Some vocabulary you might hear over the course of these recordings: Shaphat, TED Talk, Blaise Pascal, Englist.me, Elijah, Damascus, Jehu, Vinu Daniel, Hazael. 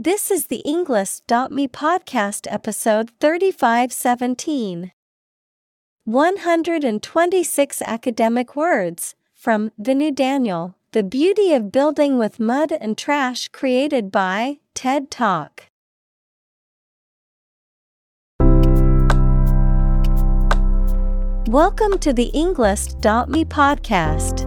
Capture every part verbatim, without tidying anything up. This is the Englist dot me podcast episode thirty-five seventeen. one hundred twenty-six academic words from Vinu Daniel, The Beauty of Building with Mud and Trash, created by TED Talk. Welcome to the Englist dot me podcast.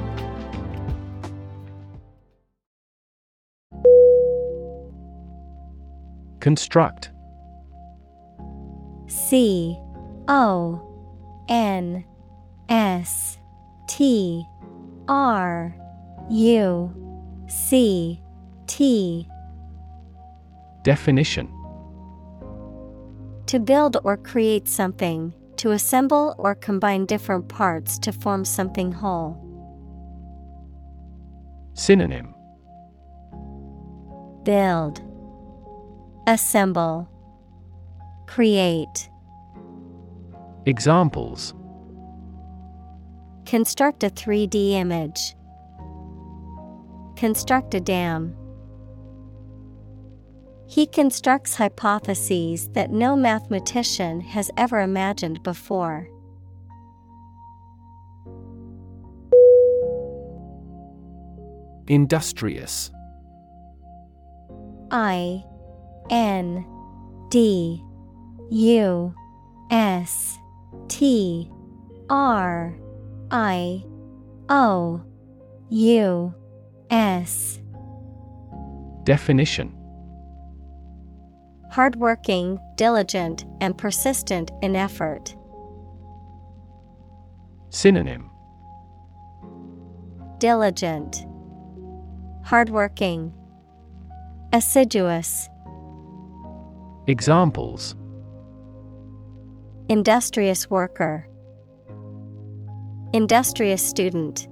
Construct. C O N S T R U C T. Definition: to build or create something, to assemble or combine different parts to form something whole. Synonym: build, assemble, create. Examples: construct a three D image, construct a dam. He constructs hypotheses that no mathematician has ever imagined before. Industrious. I N D U S T R I O U S. Definition: hardworking, diligent, and persistent in effort. Synonym: diligent, hardworking, assiduous. Examples: industrious worker, industrious student.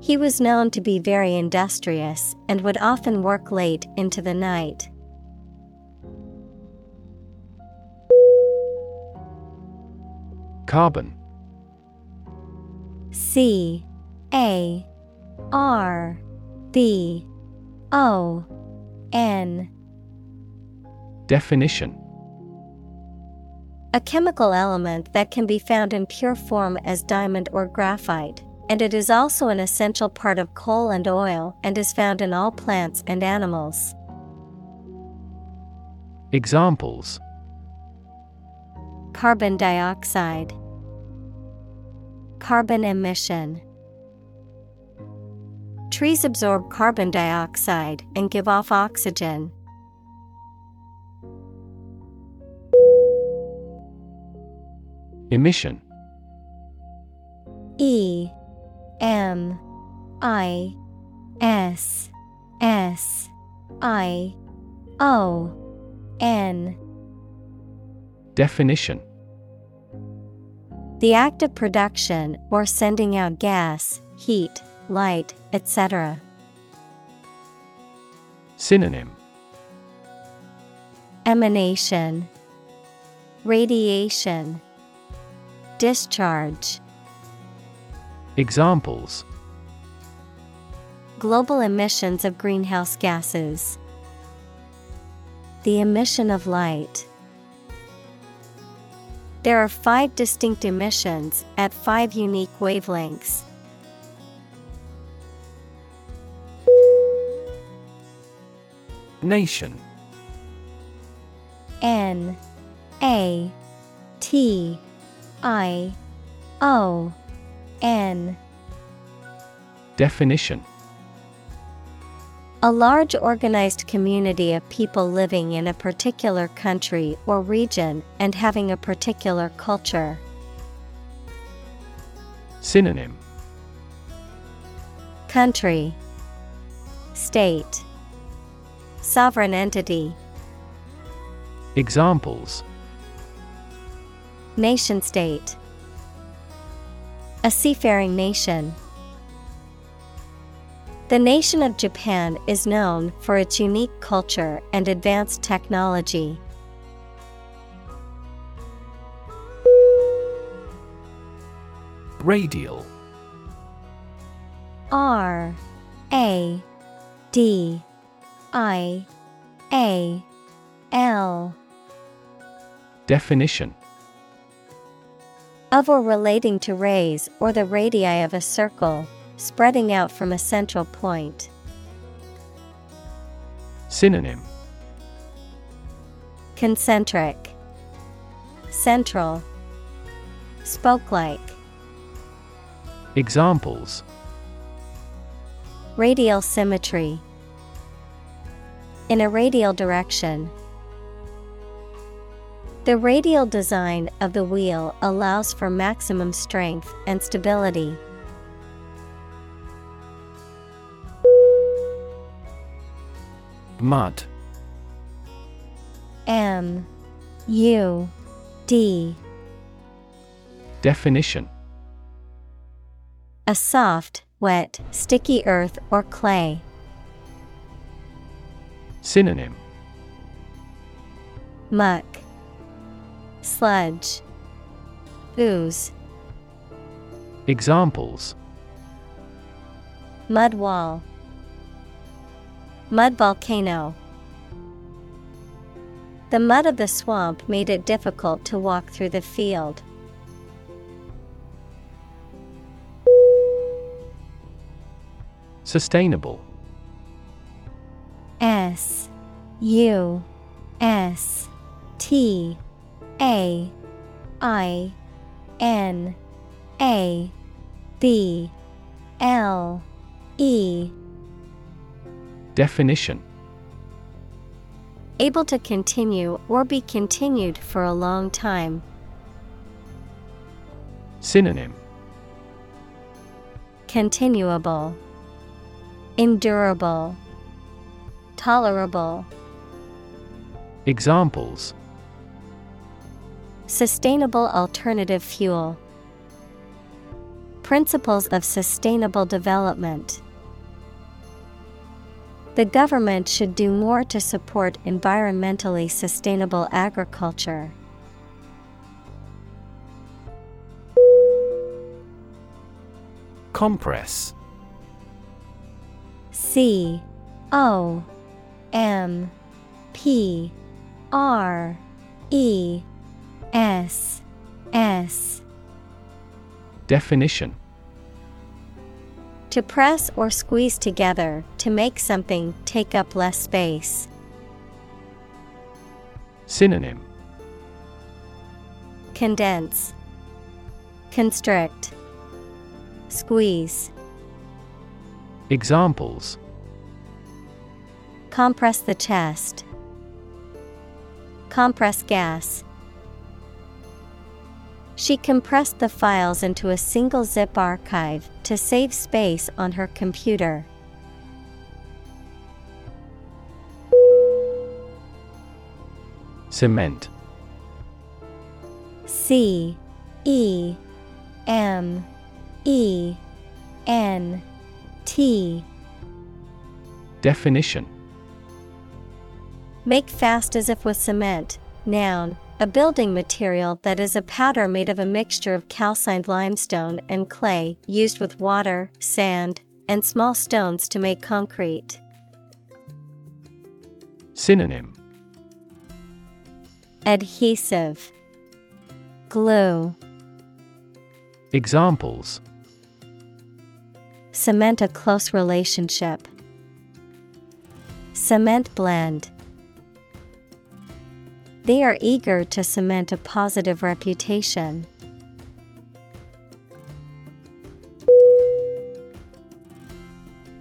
He was known to be very industrious and would often work late into the night. Carbon. C A R B O N. Definition: a chemical element that can be found in pure form as diamond or graphite, and it is also an essential part of coal and oil and is found in all plants and animals. Examples: carbon dioxide, carbon emission. Trees absorb carbon dioxide and give off oxygen. Emission. E M I S S I O N. Definition: the act of production or sending out gas, heat, light, et cetera. Synonym: emanation, radiation, discharge. Examples: global emissions of greenhouse gases, the emission of light. There are five distinct emissions at five unique wavelengths. Nation. N A T I O N. Definition: a large organized community of people living in a particular country or region and having a particular culture. Synonym: country, state, sovereign entity. Examples: nation state, a seafaring nation. The nation of Japan is known for its unique culture and advanced technology. Radial. R A D I A L. Definition: of or relating to rays or the radii of a circle, spreading out from a central point. Synonym: concentric, central, spoke-like. Examples: radial symmetry, in a radial direction. The radial design of the wheel allows for maximum strength and stability. Mud. M U D. Definition: a soft, wet, sticky earth or clay. Synonym: muck, sludge, ooze. Examples: mud wall, mud volcano. The mud of the swamp made it difficult to walk through the field. Sustainable. S U S T A I N A B L E. Definition: able to continue or be continued for a long time. Synonym: continuable, endurable, tolerable. Examples: sustainable alternative fuel, principles of sustainable development. The government should do more to support environmentally sustainable agriculture. Compress. C O M P R E S S. Definition: to press or squeeze together to make something take up less space. Synonym: condense, constrict, squeeze. Examples: compress the chest, compress gas. She compressed the files into a single zip archive to save space on her computer. Cement. C E M E N T. Definition: make fast as if with cement. Noun: a building material that is a powder made of a mixture of calcined limestone and clay, used with water, sand, and small stones to make concrete. Synonym: adhesive, glue. Examples: cement a close relationship, cement blend. They are eager to cement a positive reputation.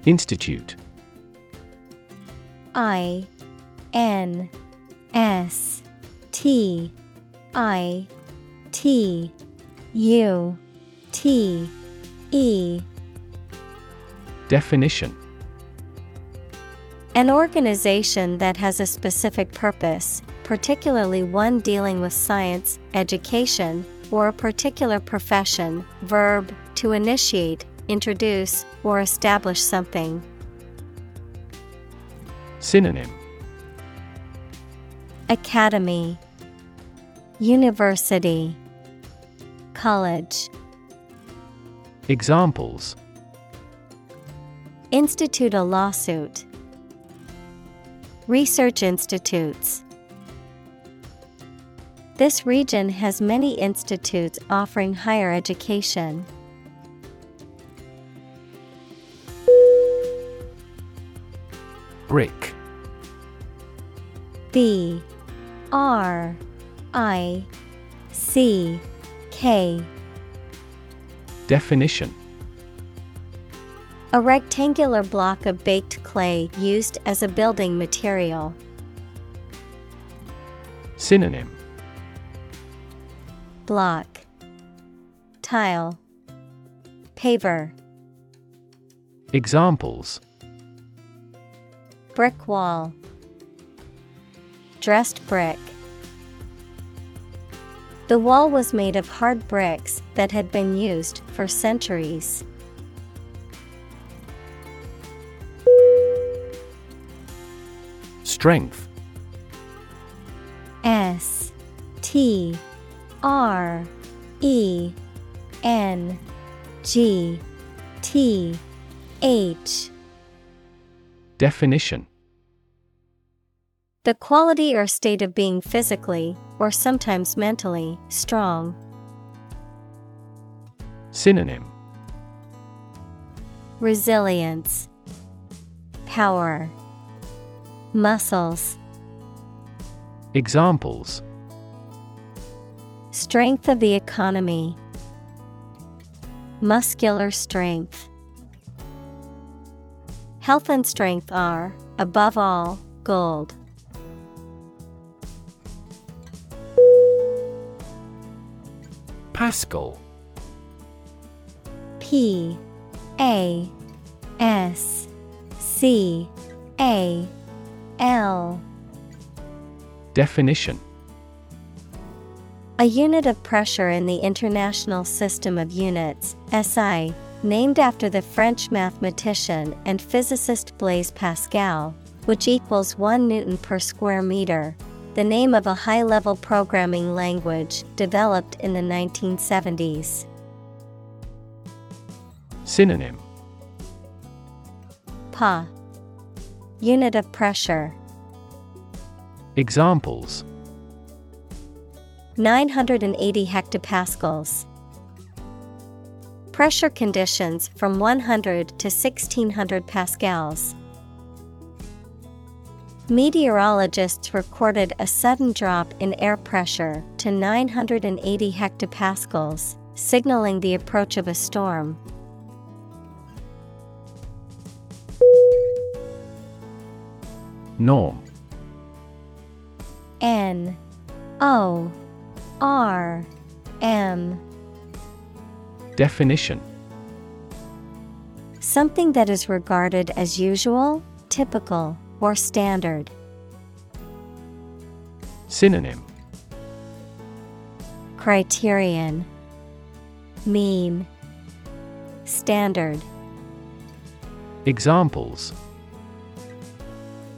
Institute. I N S T I T U T E. Definition. An organization that has a specific purpose, particularly one dealing with science, education, or a particular profession. Verb, to initiate, introduce, or establish something. Synonym: Academy, University, College. Examples: Institute a lawsuit. Research institutes. This region has many institutes offering higher education. Brick. B R I C K. Definition. A rectangular block of baked clay used as a building material. Synonym: Block, Tile, Paver. Examples: Brick wall. Dressed brick. The wall was made of hard bricks that had been used for centuries. Strength. S T R E N G T H. Definition. The quality or state of being physically, or sometimes mentally, strong. Synonym: Resilience, Power, Muscles. Examples: Strength of the economy. Muscular strength. Health and strength are, above all, gold. Pascal. P A S C A L. Definition. A unit of pressure in the International System of Units, S I, named after the French mathematician and physicist Blaise Pascal, which equals one newton per square meter, the name of a high-level programming language developed in the nineteen seventies. Synonym: Pa, unit of pressure. Examples: nine hundred eighty hectopascals. Pressure conditions from one hundred to sixteen hundred pascals. Meteorologists recorded a sudden drop in air pressure to nine hundred eighty hectopascals, signaling the approach of a storm. Norm. N O R M. Definition. Something that is regarded as usual, typical, or standard. Synonym: Criterion, Mean, Standard. Examples: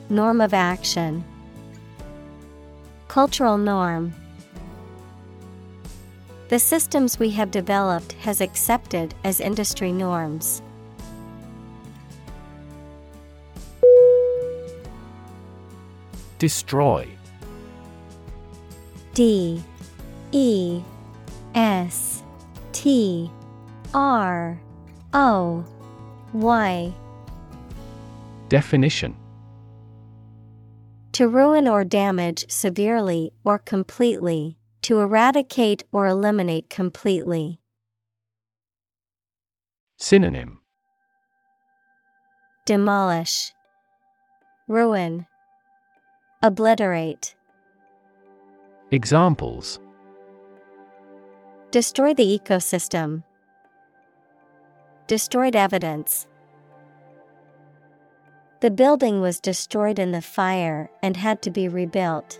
Norm of action. Cultural norm. The systems we have developed has accepted as industry norms. Destroy. D E S T R O Y. Definition. To ruin or damage severely or completely, to eradicate or eliminate completely. Synonym: demolish, ruin, obliterate. Examples: destroy the ecosystem, destroyed evidence. The building was destroyed in the fire and had to be rebuilt.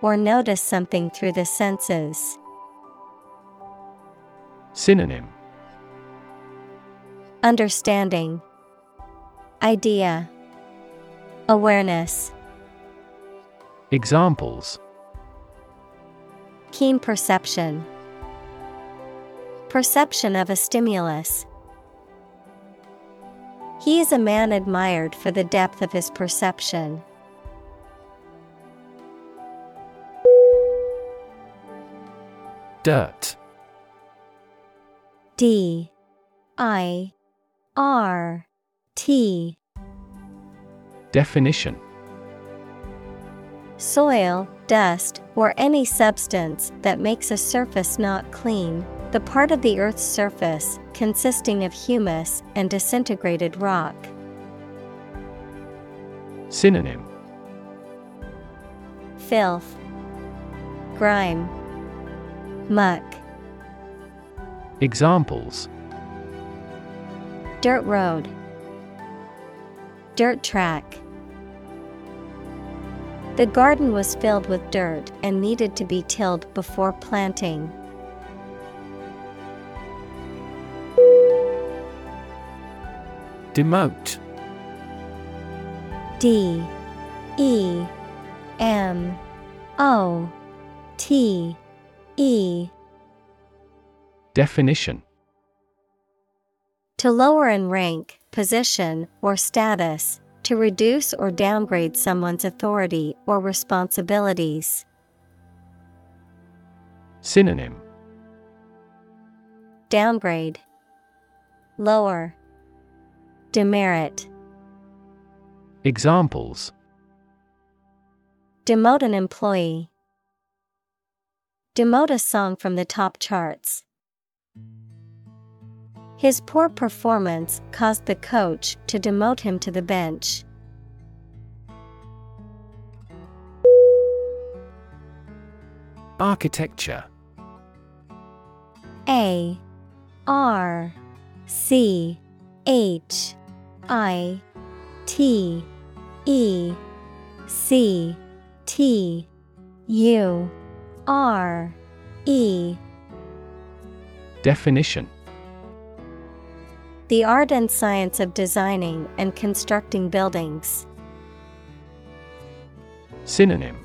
or notice something through the senses. Synonym: understanding, idea, awareness. Examples: keen perception, perception of a stimulus. He is a man admired for the depth of his perception. Dirt. D I R T. Definition: soil, dust, or any substance that makes a surface not clean, the part of the Earth's surface consisting of humus and disintegrated rock. Synonym: filth, grime, muck. Examples: dirt road, dirt track. The garden was filled with dirt and needed to be tilled before planting. Demote. D E M O T E. Definition: to lower in rank, position, or status, to reduce or downgrade someone's authority or responsibilities. Synonym: downgrade, lower, demerit. Examples: demote an employee, demote a song from the top charts. His poor performance caused the coach to demote him to the bench. Architecture. A R C H I T E C T U R E. Definition: the art and science of designing and constructing buildings. Synonym: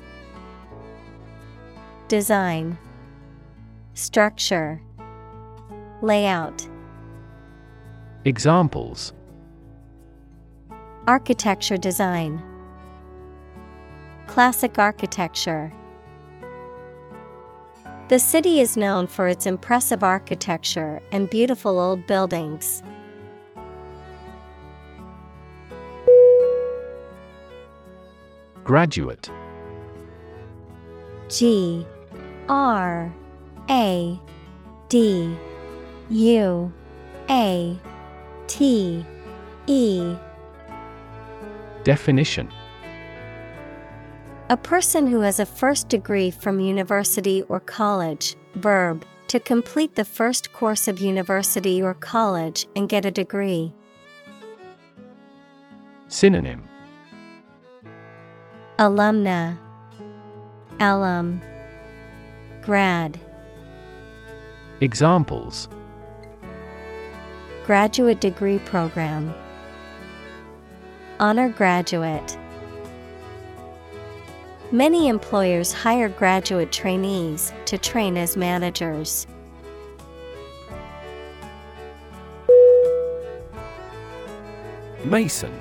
design, structure, layout. Examples: architecture design, classic architecture. The city is known for its impressive architecture and beautiful old buildings. Graduate. G R A D U A T E. Definition: a person who has a first degree from university or college. Verb: to complete the first course of university or college and get a degree. Synonym: alumna, alum, grad. Examples: graduate degree program, honor graduate. Many employers hire graduate trainees to train as managers. Mason.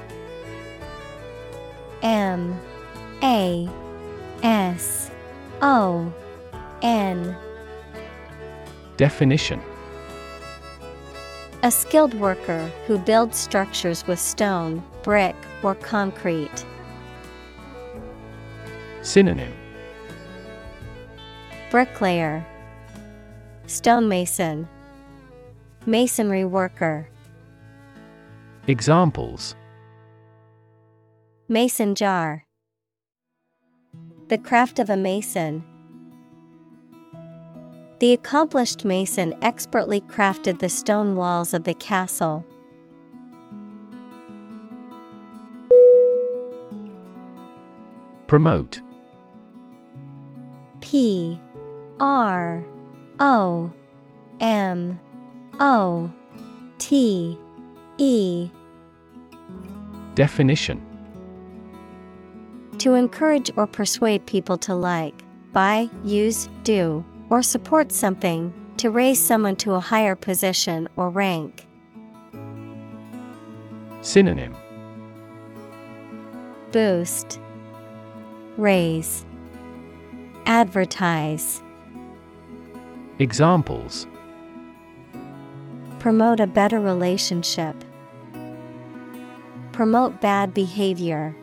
M. A. S. O. N. Definition. A skilled worker who builds structures with stone, brick, or concrete. Synonym. Bricklayer, stonemason, masonry worker. Examples. Mason jar. The craft of a mason. The accomplished mason expertly crafted the stone walls of the castle. Promote. P. R. O. M. O. T. E. Definition. To encourage or persuade people to like, buy, use, do, or support something, to raise someone to a higher position or rank. Synonym. Boost, raise, advertise. Examples. Promote a better relationship. Promote bad behavior.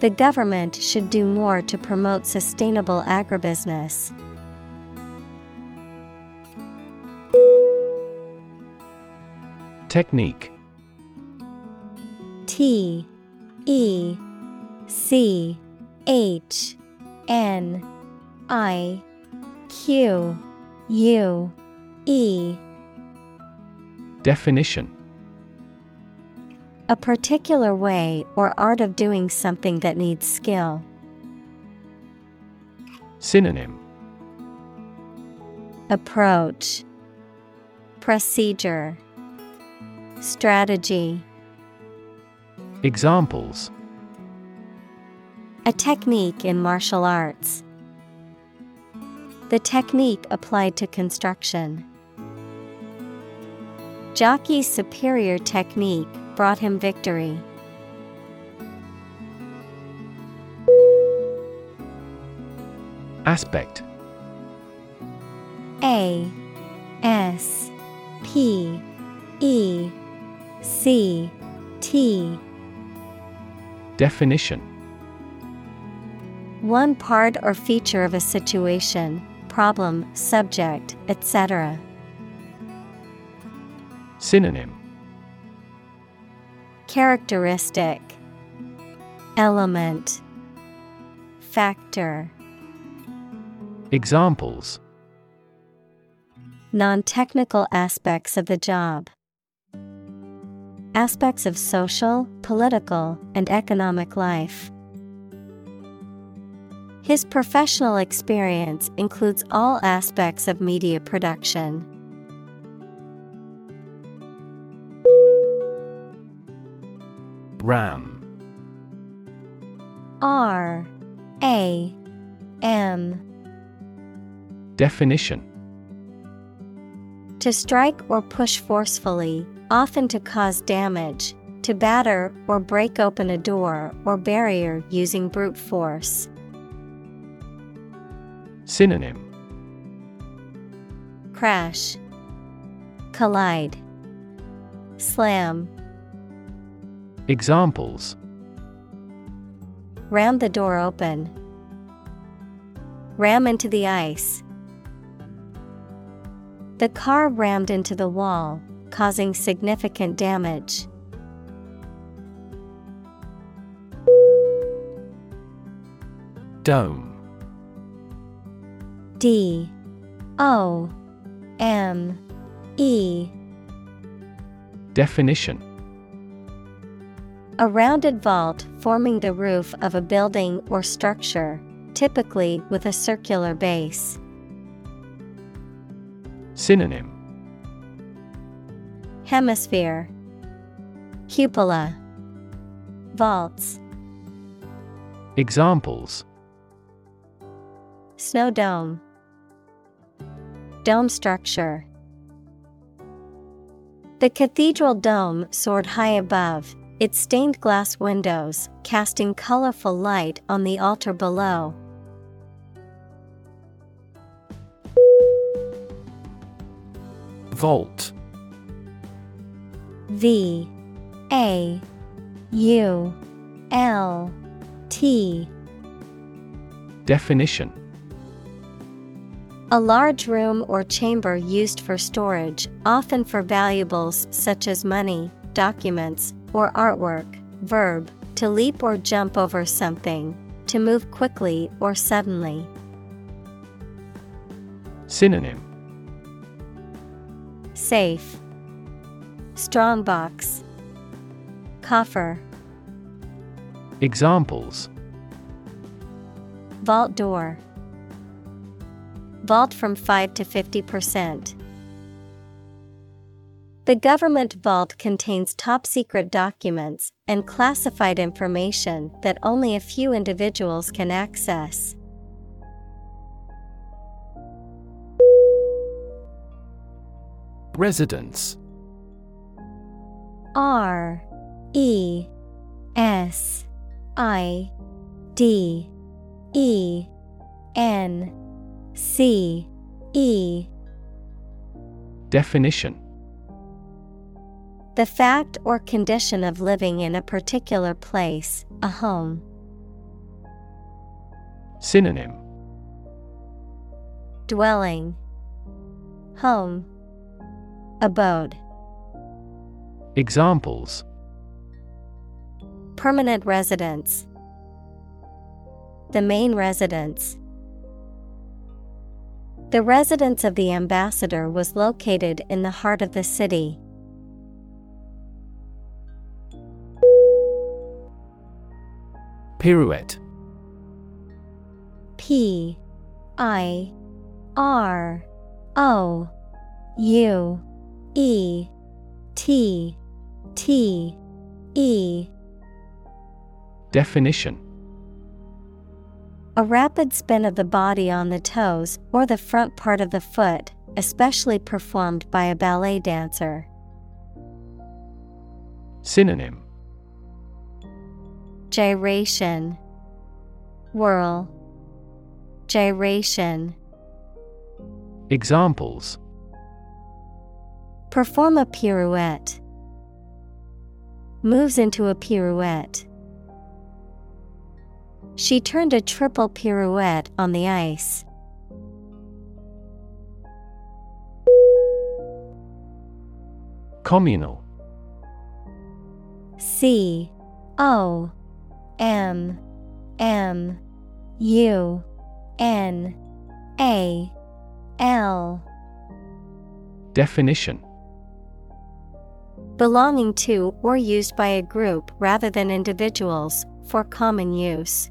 The government should do more to promote sustainable agribusiness. Technique. T. E. C. H. N. I. Q. U. E. Definition. A particular way or art of doing something that needs skill. Synonym. Approach, procedure, strategy. Examples. A technique in martial arts. The technique applied to construction. Jockey's superior technique brought him victory. Aspect. A. S. P. E. C. T. Definition. One part or feature of a situation, problem, subject, et cetera. Synonym. Characteristic, element, factor. Examples. Non-technical aspects of the job. Aspects of social, political, and economic life. His professional experience includes all aspects of media production. Ram. R. A. M. Definition. To strike or push forcefully, often to cause damage, to batter or break open a door or barrier using brute force. Synonym. Crash, collide, slam. Examples. Ram the door open. Ram into the ice. The car rammed into the wall, causing significant damage. Dome. D. O. M. E. Definition. A rounded vault forming the roof of a building or structure, typically with a circular base. Synonym. Hemisphere, Cupola, vaults. Examples: snow dome, dome structure. The cathedral dome soared high above, its stained glass windows casting colorful light on the altar below. Vault. V A U L T. Definition: a large room or chamber used for storage, often for valuables such as money, documents, or artwork. Verb, to leap or jump over something, to move quickly or suddenly. Synonym: safe, strongbox, coffer. Examples: vault door, vault from five to fifty percent. The government vault contains top-secret documents and classified information that only a few individuals can access. Residence. R E S I D E N C E. Definition: the fact or condition of living in a particular place, a home. Synonym: dwelling, home, abode. Examples: permanent residence, the main residence. The residence of the ambassador was located in the heart of the city. Pirouette. P I R O U E T T E. Definition: a rapid spin of the body on the toes or the front part of the foot, especially performed by a ballet dancer. Synonym: gyration, whirl, gyration. Examples: perform a pirouette, moves into a pirouette. She turned a triple pirouette on the ice. Communal. C O M M U N A L. Definition: belonging to or used by a group rather than individuals, for common use.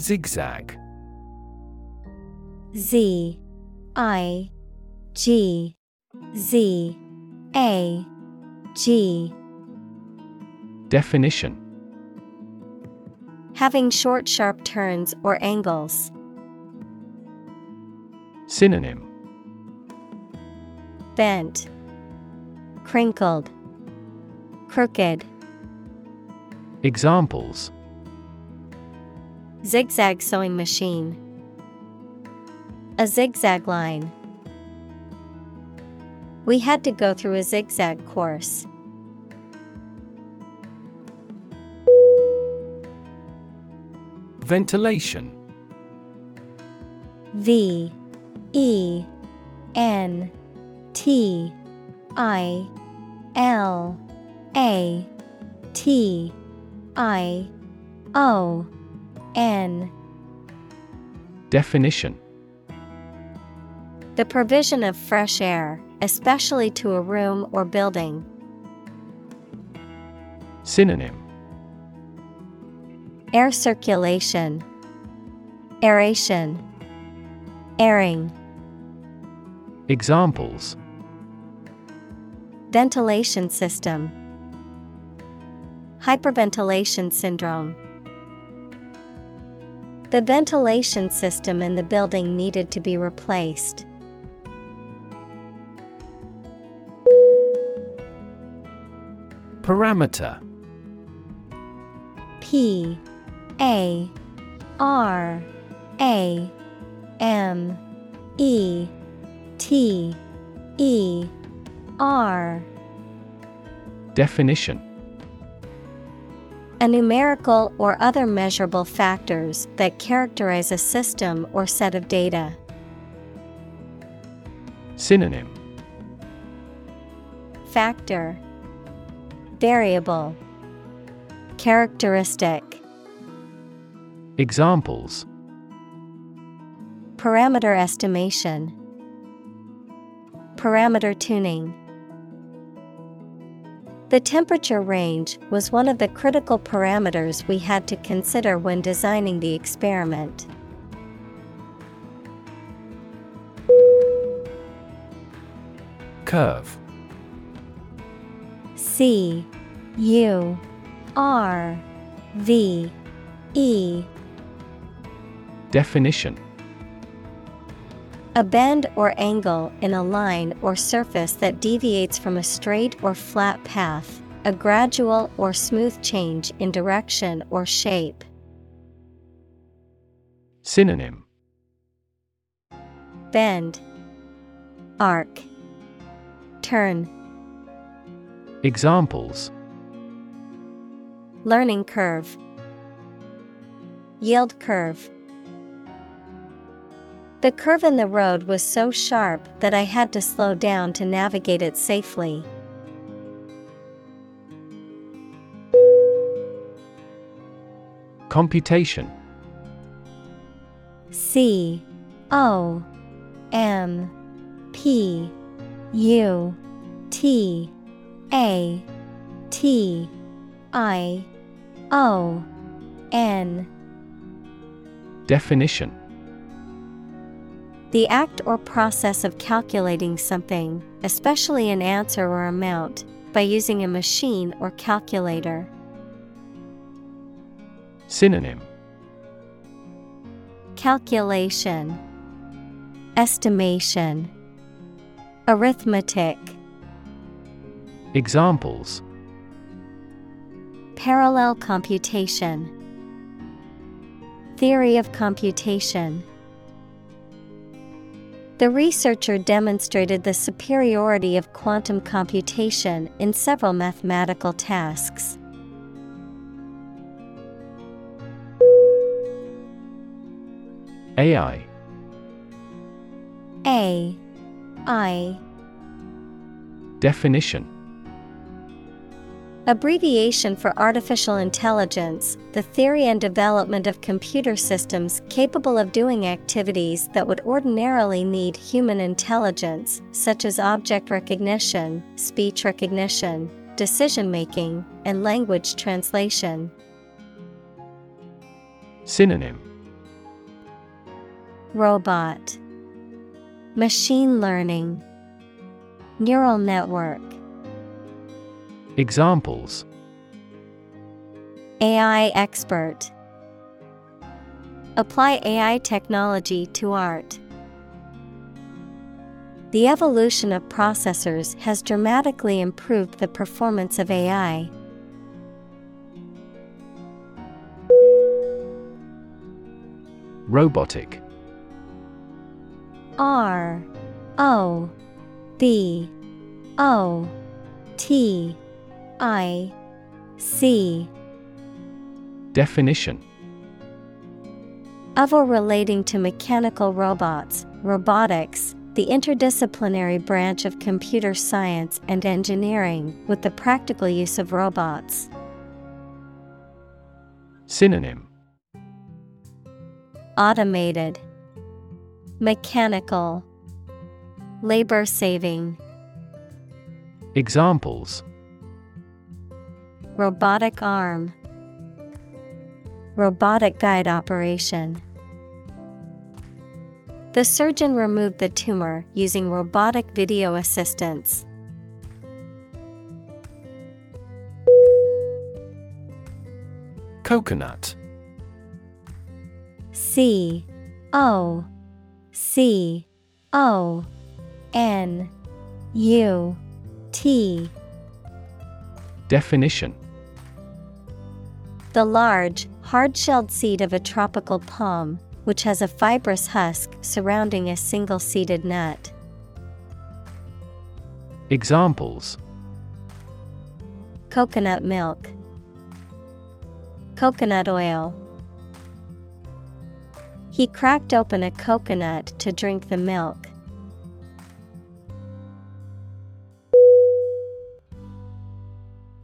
Zigzag. Z I G Z A G. Definition: having short, sharp turns or angles. Synonym: bent, crinkled, crooked. Examples: zigzag sewing machine, a zigzag line. We had to go through a zigzag course. Ventilation. V E N T I L A T I O N. Definition: the provision of fresh air, especially to a room or building. Synonym: air circulation, aeration, airing. Examples: ventilation system, hyperventilation syndrome. The ventilation system in the building needed to be replaced. Parameter. P A R A M E T E R. Definition: a numerical or other measurable factors that characterize a system or set of data. Synonym: factor, variable, characteristic. Examples: parameter estimation, parameter tuning. The temperature range was one of the critical parameters we had to consider when designing the experiment. Curve. C U R V E. Definition: a bend or angle in a line or surface that deviates from a straight or flat path, a gradual or smooth change in direction or shape. Synonym: bend, arc, turn. Examples: learning curve, yield curve. The curve in the road was so sharp that I had to slow down to navigate it safely. Computation. C O M P U T A T I O N. Definition: the act or process of calculating something, especially an answer or amount, by using a machine or calculator. Synonym: calculation, estimation, arithmetic. Examples: parallel computation, theory of computation. The researcher demonstrated the superiority of quantum computation in several mathematical tasks. A I. A I. Definition: abbreviation for artificial intelligence, the theory and development of computer systems capable of doing activities that would ordinarily need human intelligence, such as object recognition, speech recognition, decision-making, and language translation. Synonym: robot, machine learning, neural network. Examples: A I expert, apply A I technology to art. The evolution of processors has dramatically improved the performance of A I. Robotic. R O B O T I C. Definition: of or relating to mechanical robots, robotics, the interdisciplinary branch of computer science and engineering with the practical use of robots. Synonym: automated, mechanical, labor-saving. Examples: robotic arm, robotic guide operation. The surgeon removed the tumor using robotic video assistance. Coconut. C O C O N U T. Definition: the large, hard-shelled seed of a tropical palm, which has a fibrous husk surrounding a single-seeded nut. Examples: coconut milk, coconut oil. He cracked open a coconut to drink the milk.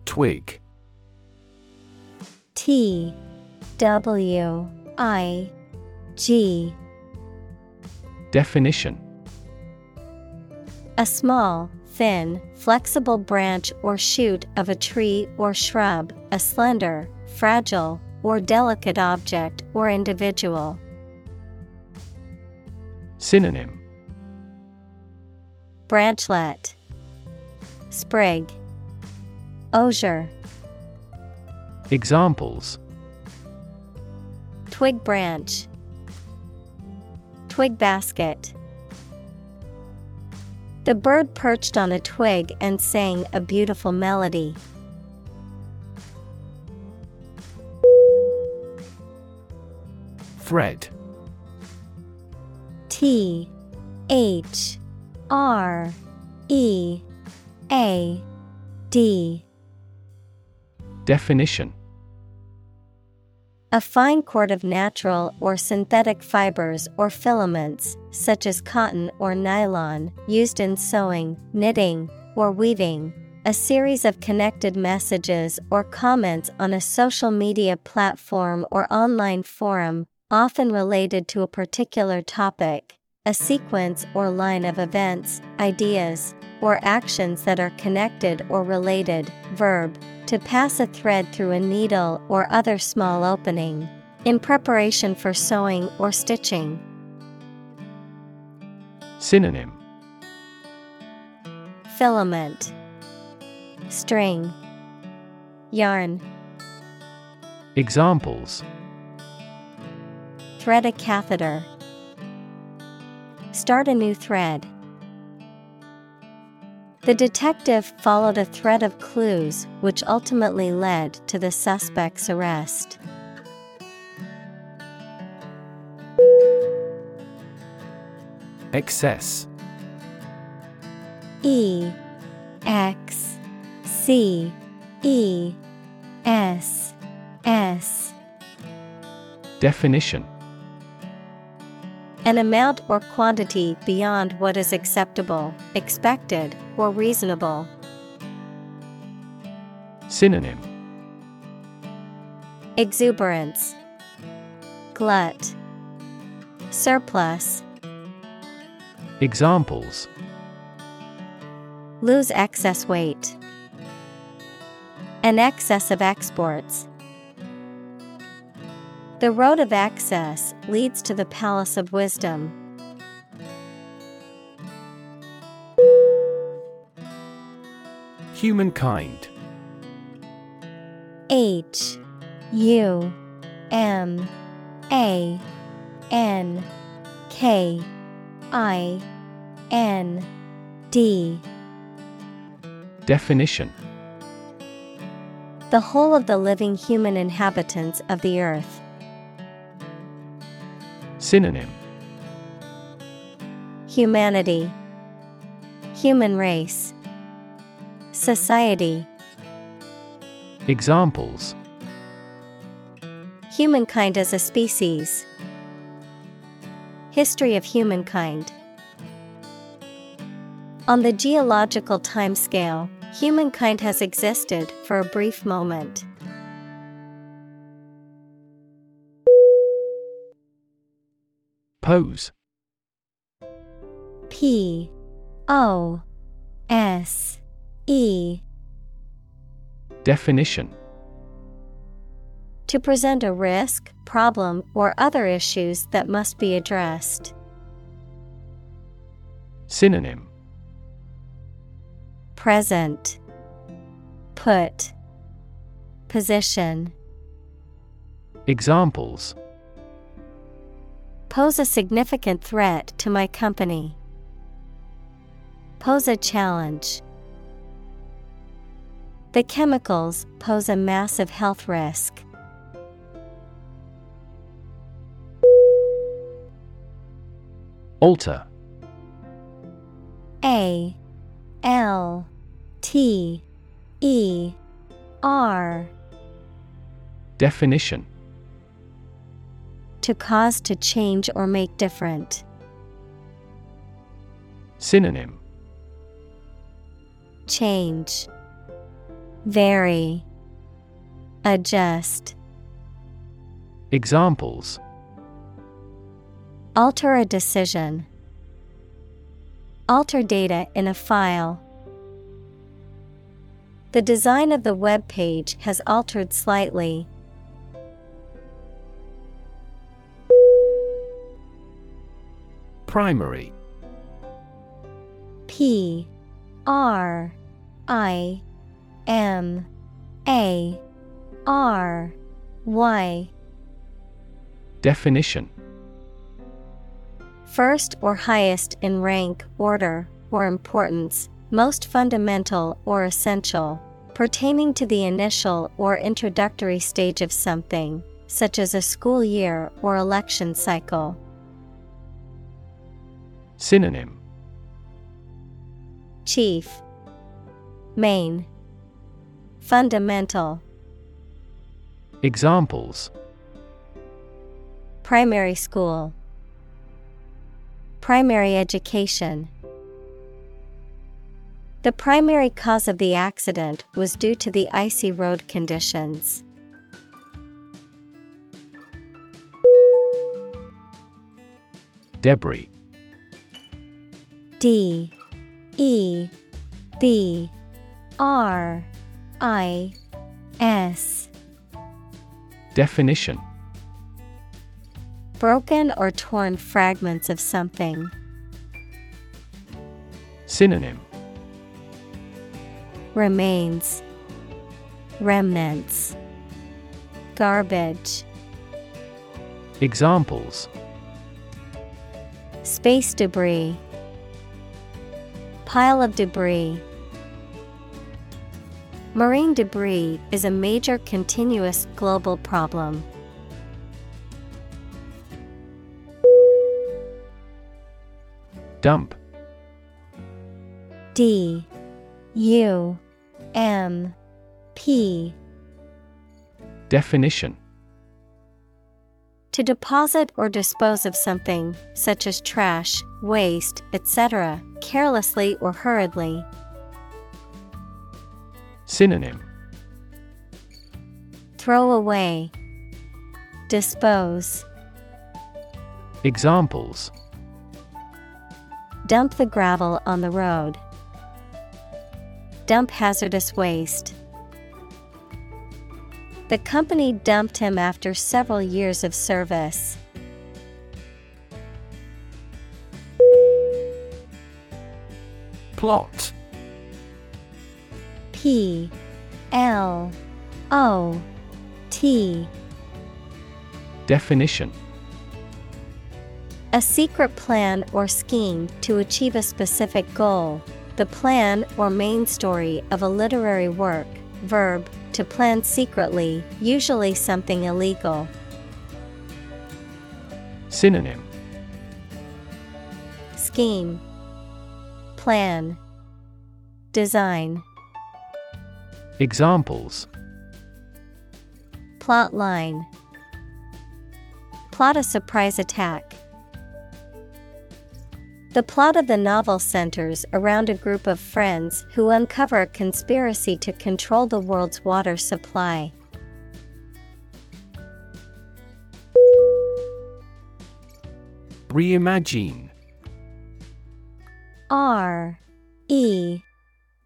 Twig. T W I G. Definition: a small, thin, flexible branch or shoot of a tree or shrub, a slender, fragile, or delicate object or individual. Synonym: branchlet, sprig, osier. Examples: twig branch, twig basket. The bird perched on a twig and sang a beautiful melody. Thread. T H R E A D. Definition: a fine cord of natural or synthetic fibers or filaments, such as cotton or nylon, used in sewing, knitting, or weaving. A series of connected messages or comments on a social media platform or online forum, often related to a particular topic. A sequence or line of events, ideas, or actions that are connected or related. Verb: to pass a thread through a needle or other small opening, in preparation for sewing or stitching. Synonym: filament, string, yarn. Examples: thread a catheter, start a new thread. The detective followed a thread of clues, which ultimately led to the suspect's arrest. Excess. E X C E S S. Definition: an amount or quantity beyond what is acceptable, expected, or reasonable. Synonym: exuberance, glut, surplus. Examples: lose excess weight, an excess of exports. The road of access leads to the palace of wisdom. Humankind. H U M A N K I N D. Definition: the whole of the living human inhabitants of the earth. Synonym: humanity, human race, society. Examples: humankind as a species, history of humankind. On the geological timescale, humankind has existed for a brief moment. Pose. P O S E. Definition. To present a risk, problem, or other issues that must be addressed. Synonym. Present. Put. Position. Examples. Pose a significant threat to my company. Pose a challenge. The chemicals pose a massive health risk. Alter. A. L. T. E. R. Definition. To cause to change or make different. Synonym. Change. Vary. Adjust. Examples. Alter a decision. Alter data in a file. The design of the web page has altered slightly. Primary. P. R. I. M. A. R. Y. Definition. First or highest in rank, order, or importance, most fundamental or essential, pertaining to the initial or introductory stage of something, such as a school year or election cycle. Synonym. Chief. Main. Fundamental. Examples. Primary school. Primary education. The primary cause of the accident was due to the icy road conditions. Debris. D. E. B. R. I. S. Definition. Broken or torn fragments of something. Synonym. Remains. Remnants. Garbage. Examples. Space debris. Pile of debris. Marine debris is a major continuous global problem. Dump. D. U. M. P. Definition. To deposit or dispose of something, such as trash, waste, et cetera, carelessly or hurriedly. Synonym. Throw away. Dispose. Examples. Dump the gravel on the road. Dump hazardous waste. The company dumped him after several years of service. Plot. P. L. O. T. Definition. A secret plan or scheme to achieve a specific goal, the plan or main story of a literary work. Verb, to plan secretly, usually something illegal. Synonym. Scheme. Plan. Design. Examples. Plot line. Plot a surprise attack. The plot of the novel centers around a group of friends who uncover a conspiracy to control the world's water supply. Reimagine. R E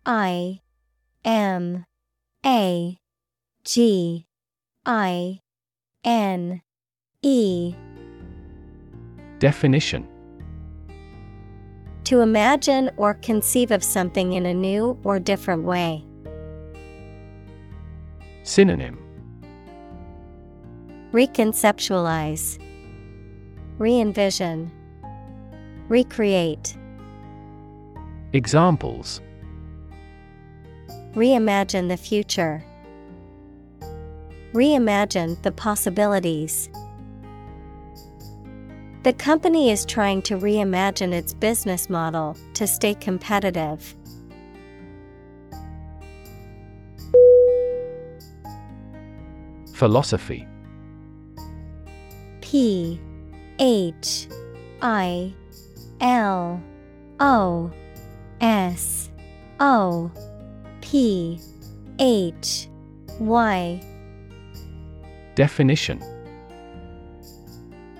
I M A G I N E. Definition: to imagine or conceive of something in a new or different way. Synonym: reconceptualize, re-envision, recreate. Examples: reimagine the future. Reimagine the possibilities. The company is trying to reimagine its business model to stay competitive. Philosophy. P H I L O S O P H Y. Definition: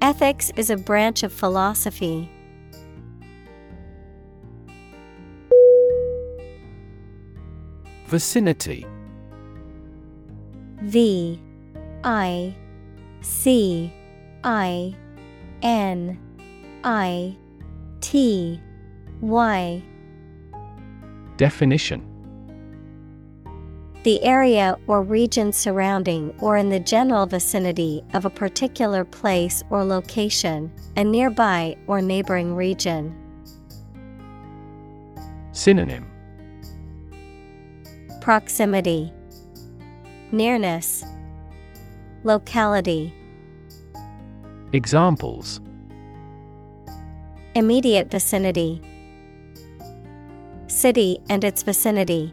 Ethics is a branch of philosophy. Vicinity. V I C I N I T Y. Definition: the area or region surrounding or in the general vicinity of a particular place or location, a nearby or neighboring region. Synonym: proximity, nearness, locality. Examples: immediate vicinity, city and its vicinity.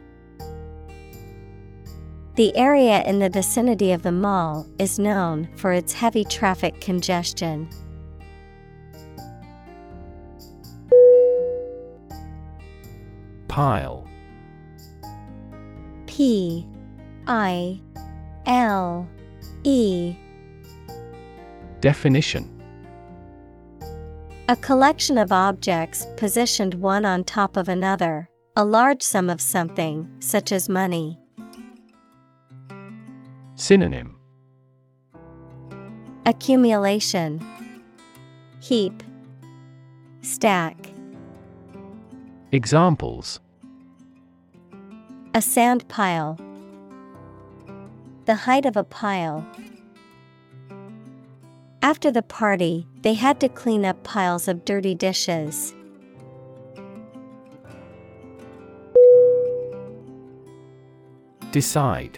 The area in the vicinity of the mall is known for its heavy traffic congestion. Pile. P I L E. Definition: a collection of objects positioned one on top of another, a large sum of something, such as money. Synonym: accumulation, heap, stack. Examples: a sand pile, the height of a pile. After the party, they had to clean up piles of dirty dishes. Decide.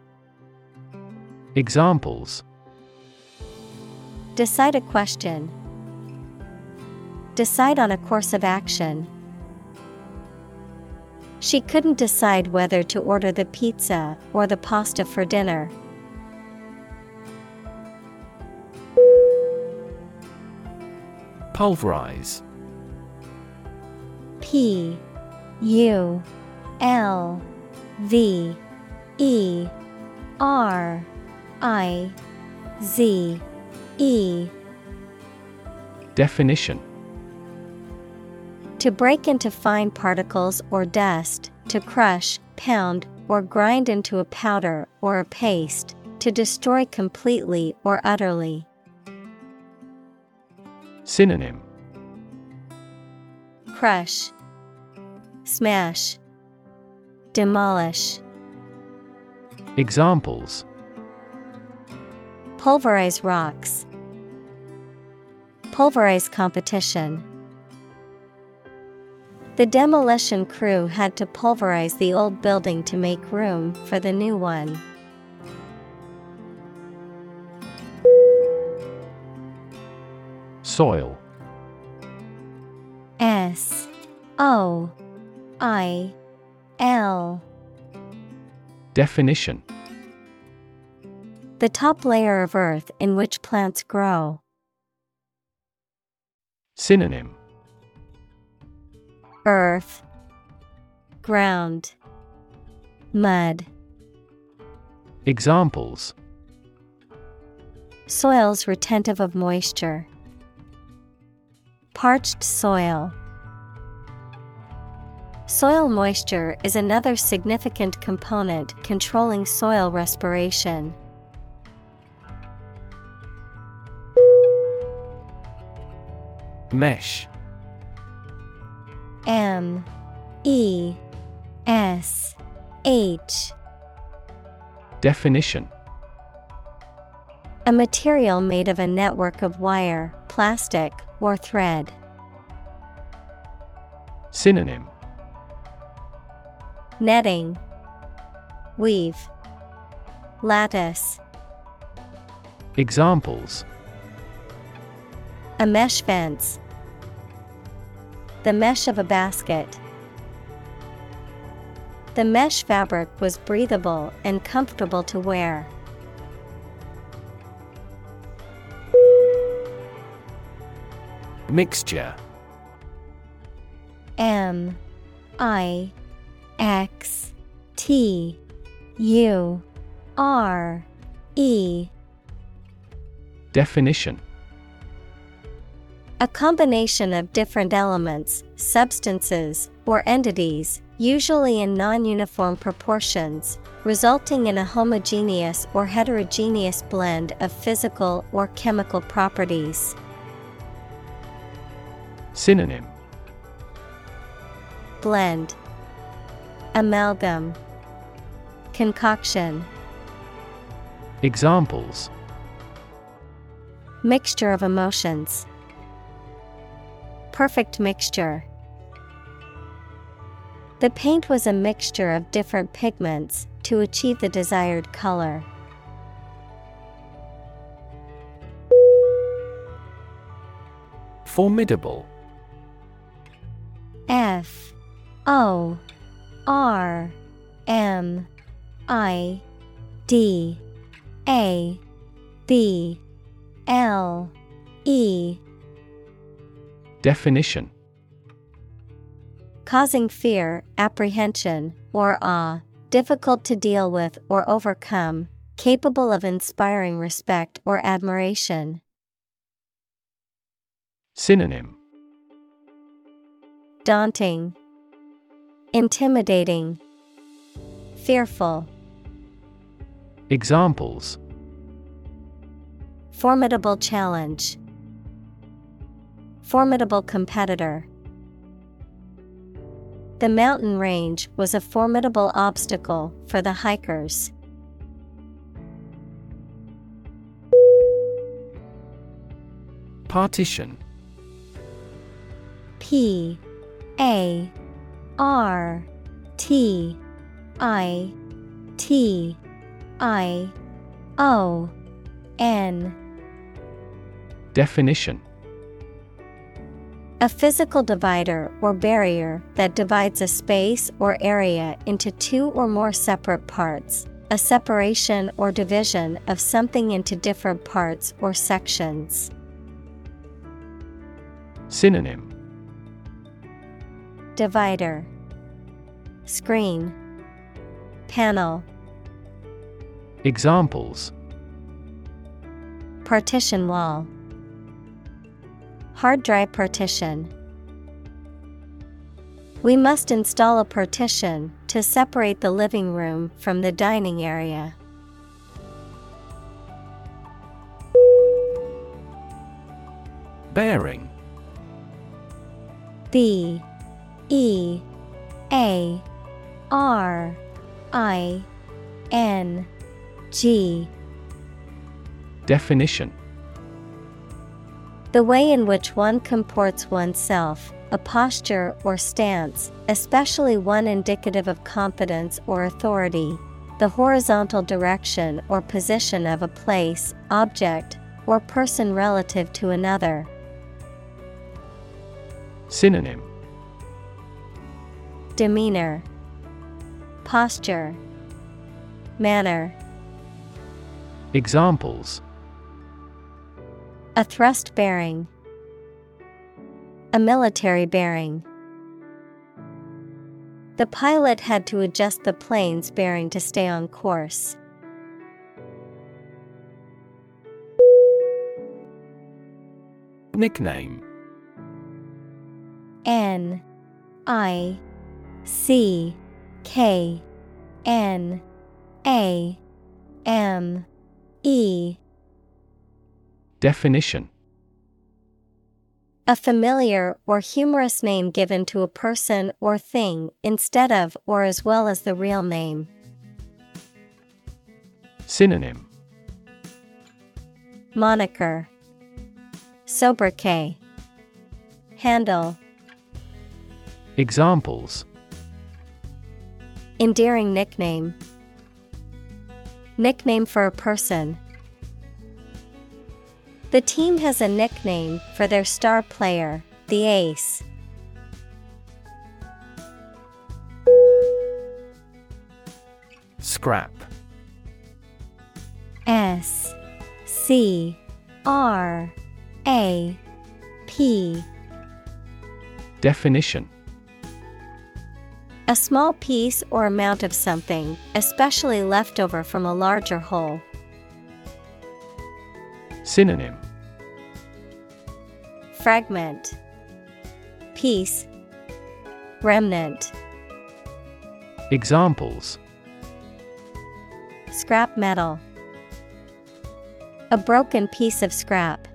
Examples: decide a question, decide on a course of action. She couldn't decide whether to order the pizza or the pasta for dinner. Pulverize. P U L V E R I Z E. Definition: To break into fine particles or dust, to crush, pound, or grind into a powder or a paste, to destroy completely or utterly. Synonym: crush, smash, demolish. Examples: pulverize rocks, pulverize competition. The demolition crew had to pulverize the old building to make room for the new one. Soil. S O I L. Definition: the top layer of earth in which plants grow. Synonym: earth, ground, mud. Examples: soils retentive of moisture, parched soil. Soil moisture is another significant component controlling soil respiration. Mesh. M E S H. Definition: a material made of a network of wire, plastic, or thread. Synonym: netting, weave, lattice. Examples: a mesh fence, the mesh of a basket. The mesh fabric was breathable and comfortable to wear. Mixture. M I X T U R E. Definition: a combination of different elements, substances, or entities, usually in non-uniform proportions, resulting in a homogeneous or heterogeneous blend of physical or chemical properties. Synonym: blend, amalgam, concoction. Examples: mixture of emotions, perfect mixture. The paint was a mixture of different pigments to achieve the desired color. Formidable. F O R M I D A B L E. Definition: causing fear, apprehension, or awe, difficult to deal with or overcome, capable of inspiring respect or admiration. Synonym: daunting, intimidating, fearful. Examples: formidable challenge, formidable competitor. The mountain range was a formidable obstacle for the hikers. Partition. P A R T I T I O N. Definition: a physical divider or barrier that divides a space or area into two or more separate parts, a separation or division of something into different parts or sections. Synonym: divider, screen, panel. Examples: partition wall, hard drive partition. We must install a partition to separate the living room from the dining area. Bearing. B E A R I N G. Definition. The way in which one comports oneself, a posture or stance, especially one indicative of competence or authority, the horizontal direction or position of a place, object, or person relative to another. Synonym: demeanor, posture, manner. Examples: a thrust bearing, a military bearing. The pilot had to adjust the plane's bearing to stay on course. Nickname. N I C K N A M E. Definition. A familiar or humorous name given to a person or thing instead of or as well as the real name. Synonym: moniker, sobriquet, handle. Examples: endearing nickname, nickname for a person. The team has a nickname for their star player, the ace. Scrap. S C R A P. Definition. A small piece or amount of something, especially left over from a larger whole. Synonym: fragment, piece, remnant. Examples: scrap metal, a broken piece of scrap.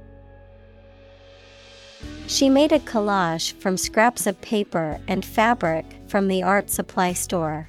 She made a collage from scraps of paper and fabric from the art supply store.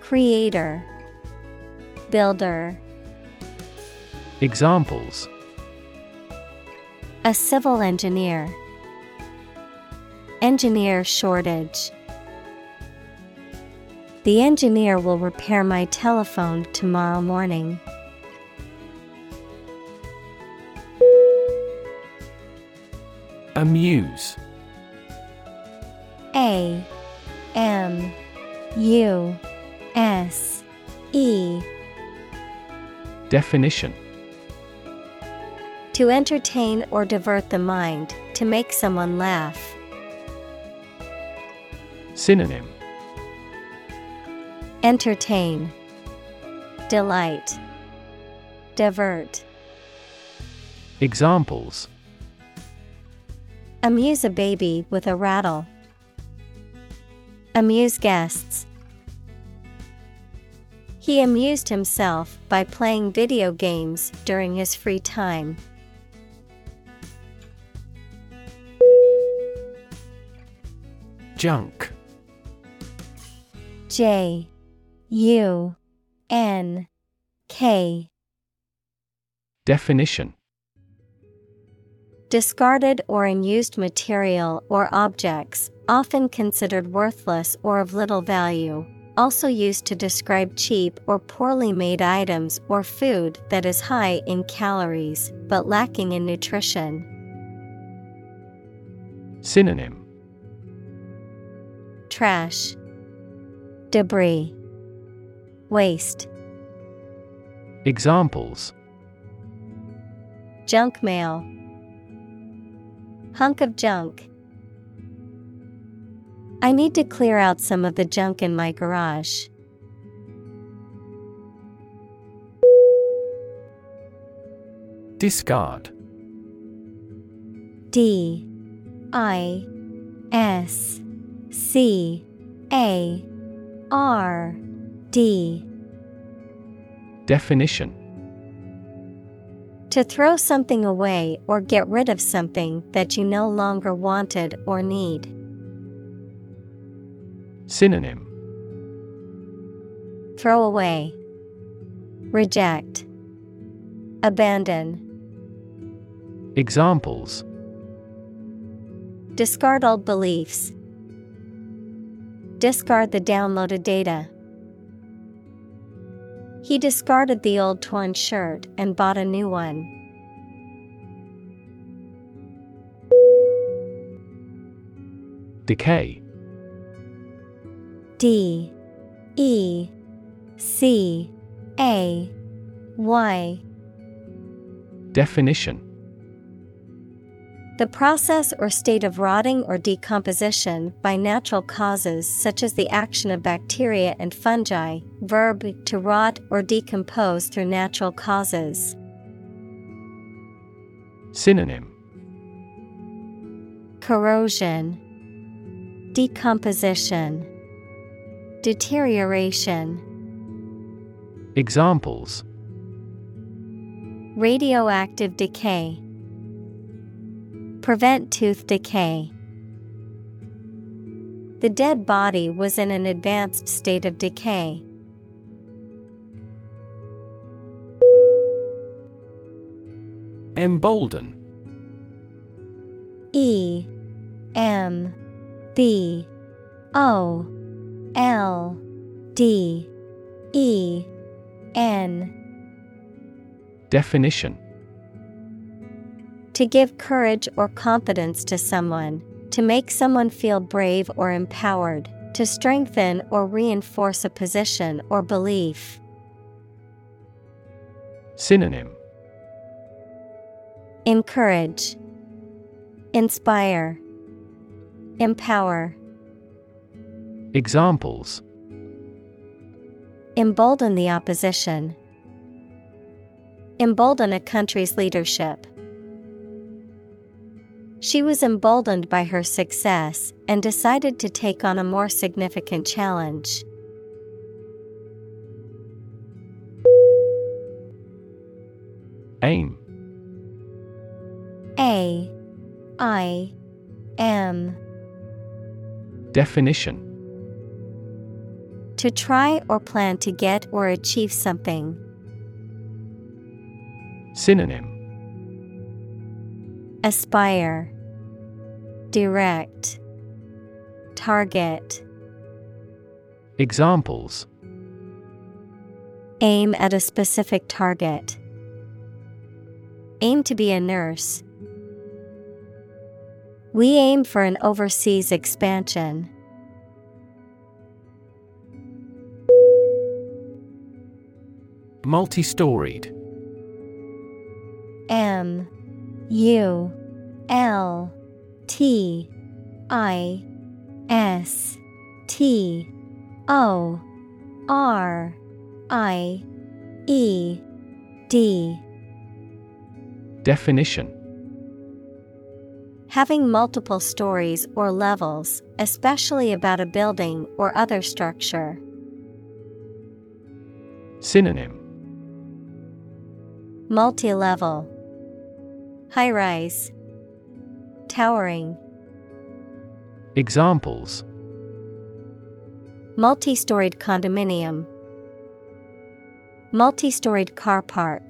creator, builder. Examples: a civil engineer, engineer shortage. The engineer will repair my telephone tomorrow morning. Amuse. A M U S E. Definition. To entertain or divert the mind, to make someone laugh. Synonym: entertain, delight, divert. Examples: amuse a baby with a rattle, amuse guests. He amused himself by playing video games during his free time. Junk. J U N K. Definition. Discarded or unused material or objects, often considered worthless or of little value, also used to describe cheap or poorly made items or food that is high in calories but lacking in nutrition. Synonym: trash, debris, waste. Examples: junk mail, hunk of junk. I need to clear out some of the junk in my garage. Discard. D I S C A R D. Definition: to throw something away or get rid of something that you no longer wanted or need. Synonym: throw away, reject, abandon. Examples: discard old beliefs, discard the downloaded data. He discarded the old torn shirt and bought a new one. Decay. D E C A Y. Definition: the process or state of rotting or decomposition by natural causes, such as the action of bacteria and fungi. Verb, to rot or decompose through natural causes. Synonym: corrosion, decomposition, deterioration. Examples: radioactive decay, prevent tooth decay. The dead body was in an advanced state of decay. Embolden. E M B O L D E N. Definition: to give courage or confidence to someone, to make someone feel brave or empowered, to strengthen or reinforce a position or belief. Synonym: encourage, inspire, empower. Examples: embolden the opposition, embolden a country's leadership. She was emboldened by her success and decided to take on a more significant challenge. Aim. A I M. Definition: to try or plan to get or achieve something. Synonym: aspire, direct, target. Examples: aim at a specific target, aim to be a nurse. We aim for an overseas expansion. Multi-storied. M U L T I S T O R I E D. Definition: having multiple stories or levels, especially about a building or other structure. Synonym: multi-level, high-rise, towering. Examples: multi-storied condominium, multi-storied car park.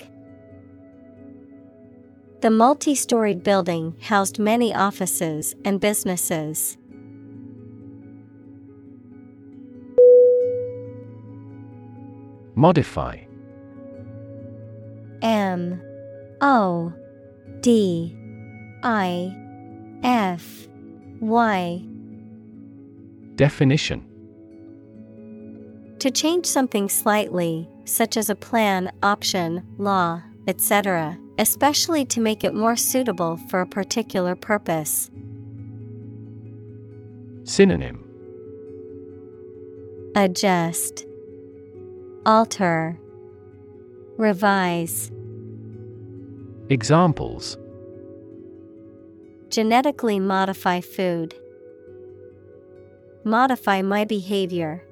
The multi-storied building housed many offices and businesses. Modify. M O D I F Y. Definition. To change something slightly, such as a plan, option, law, et cetera, especially to make it more suitable for a particular purpose. Synonym. Adjust, alter, revise. Examples. Genetically modify food. Modify my behavior.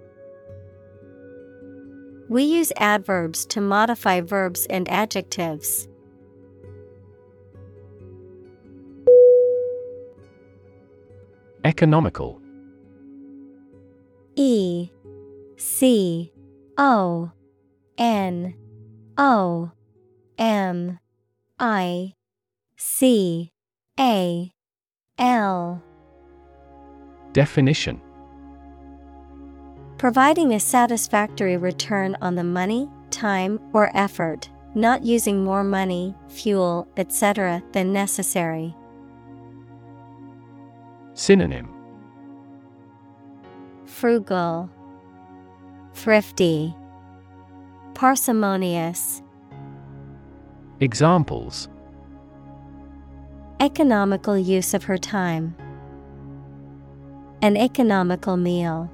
We use adverbs to modify verbs and adjectives. Economical. E C O N O M I C A L. Definition. Providing a satisfactory return on the money, time, or effort, not using more money, fuel, et cetera than necessary. Synonym. Frugal, thrifty, parsimonious. Examples. Economical use of her time. An economical meal.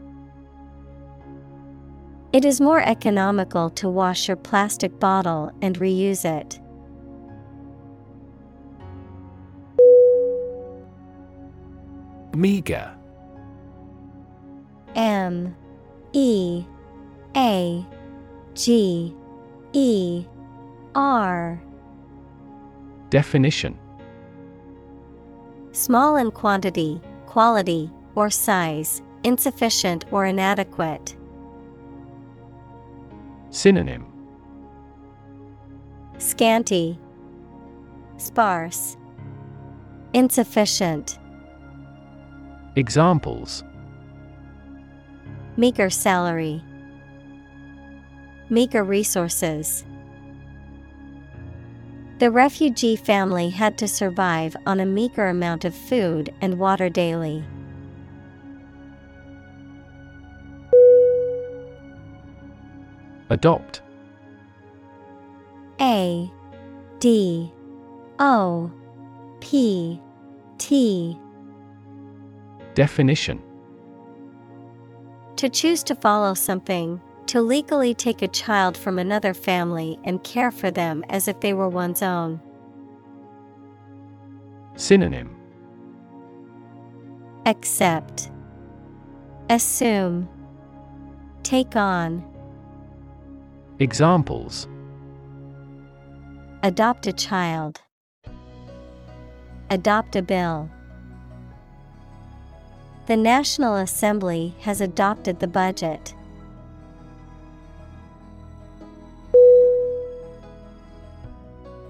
It is more economical to wash your plastic bottle and reuse it. Meager. M E A G E R. Definition. Small in quantity, quality, or size, insufficient or inadequate. Synonym. Scanty, sparse, insufficient. Examples. Meager salary. Meager resources. The refugee family had to survive on a meager amount of food and water daily. Adopt. A D O P T. Definition. To choose to follow something, to legally take a child from another family and care for them as if they were one's own. Synonym. Accept, assume, take on. Examples. Adopt a child. Adopt a bill. The National Assembly has adopted the budget.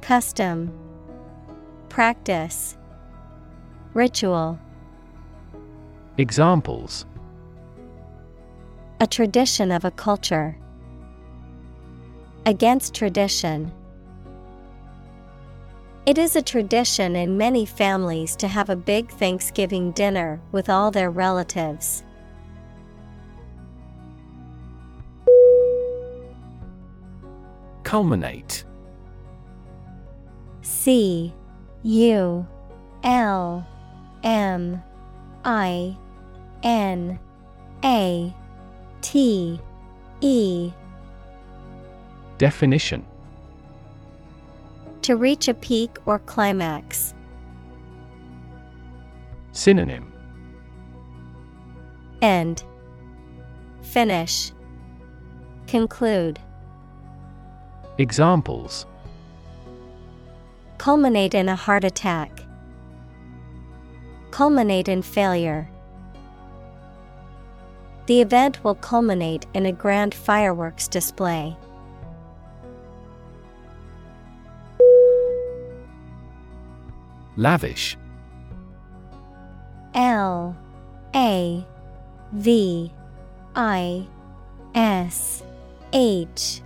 Custom, practice, ritual. Examples. A tradition of a culture. Against tradition. It is a tradition in many families to have a big Thanksgiving dinner with all their relatives. Culminate. C U L M I N A T E. Definition. To reach a peak or climax. Synonym. End, finish, Conclude. Examples: culminate in a heart attack. Culminate in failure. The event will culminate in a grand fireworks display. Lavish. L A V I S H.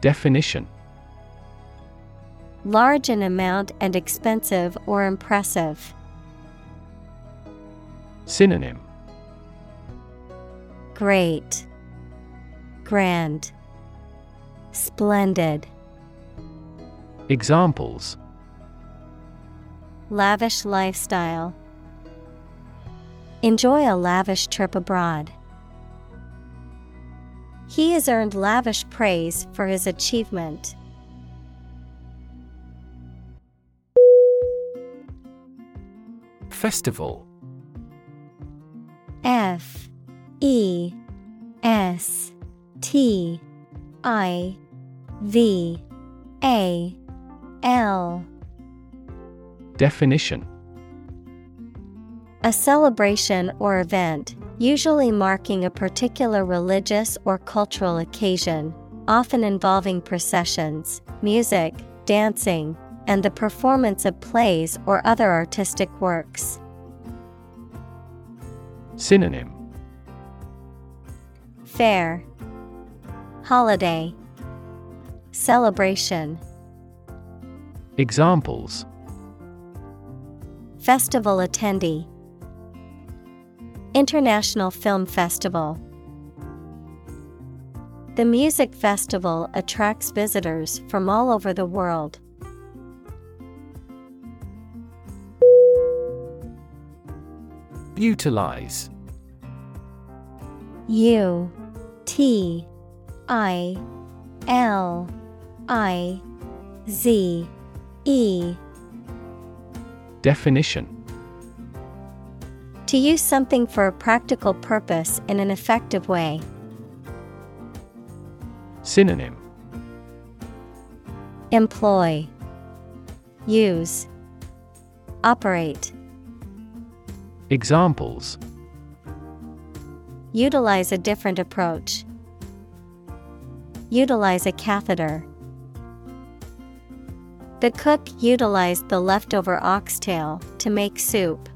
Definition: large in amount and expensive or impressive. Synonym: great, grand, splendid. Examples: lavish lifestyle. Enjoy a lavish trip abroad. He has earned lavish praise for his achievement. Festival. F E S T I V A L. Definition: a celebration or event, usually marking a particular religious or cultural occasion, often involving processions, music, dancing, and the performance of plays or other artistic works. Synonym: fair, holiday, celebration. Examples: festival attendee. International Film Festival. The music festival attracts visitors from all over the world. Utilize. U T I L I Z E. Definition: to use something for a practical purpose in an effective way. Synonym: employ, use, operate. Examples: utilize a different approach. Utilize a catheter. The cook utilized the leftover oxtail to make soup.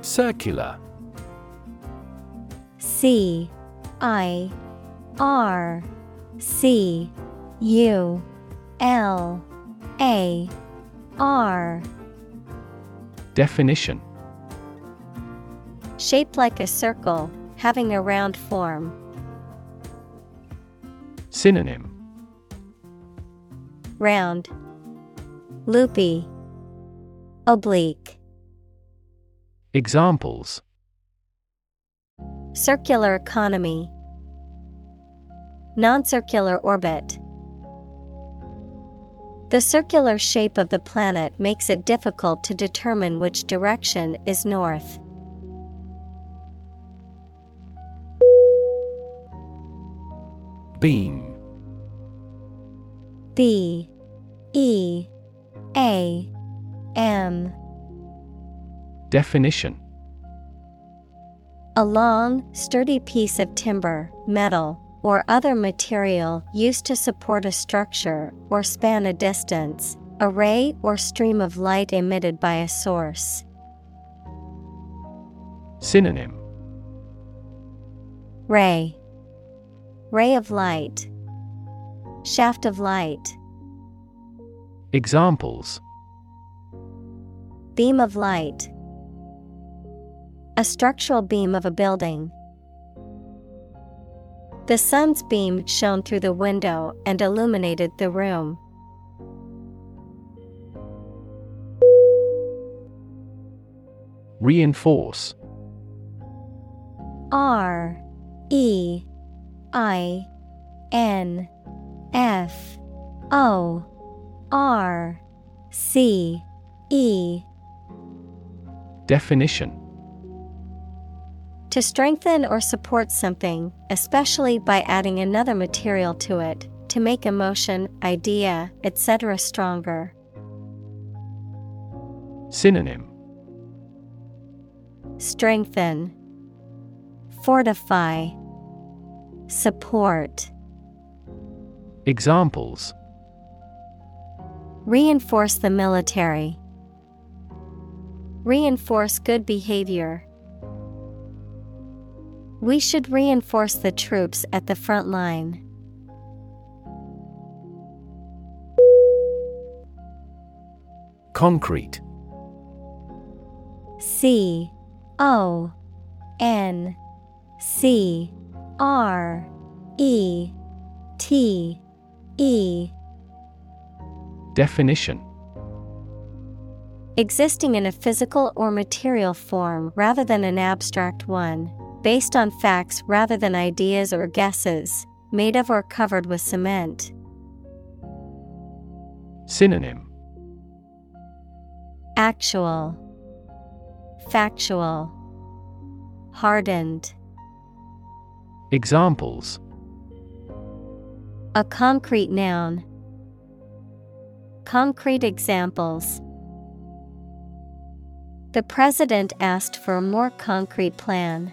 Circular. C I R C U L A R. Definition: shaped like a circle, having a round form. Synonym: round, loopy, oblique. Examples: circular economy. Non-circular orbit. The circular shape of the planet makes it difficult to determine which direction is north. Beam. B E A M. Definition: a long, sturdy piece of timber, metal, or other material used to support a structure or span a distance, a ray or stream of light emitted by a source. Synonym: ray, ray of light, shaft of light. Examples: beam of light. A structural beam of a building. The sun's beam shone through the window and illuminated the room. Reinforce. R E I N F O R C E. Definition: To strengthen or support something, especially by adding another material to it, to make a motion, idea, et cetera stronger. Synonym: strengthen, fortify, support. Examples: reinforce the military. Reinforce good behavior. We should reinforce the troops at the front line. Concrete. C O N C R E T E. Definition: existing in a physical or material form rather than an abstract one, based on facts rather than ideas or guesses, made of or covered with cement. Synonym: actual, factual, hardened. Examples: a concrete noun. Concrete examples: the president asked for a more concrete plan.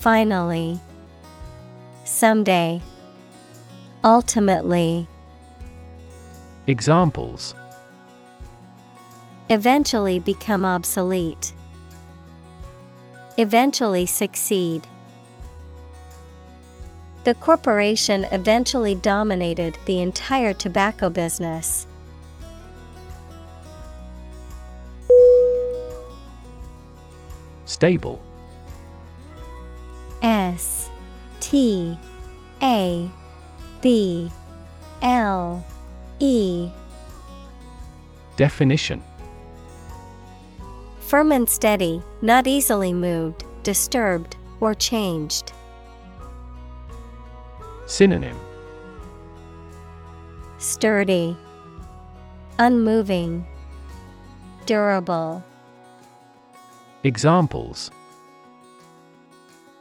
finally, someday, ultimately. Examples: eventually become obsolete. Eventually succeed. The corporation eventually dominated the entire tobacco business. Stable. S T A B L E. Definition: firm and steady, not easily moved, disturbed, or changed. Synonym: sturdy, unmoving, durable. Examples: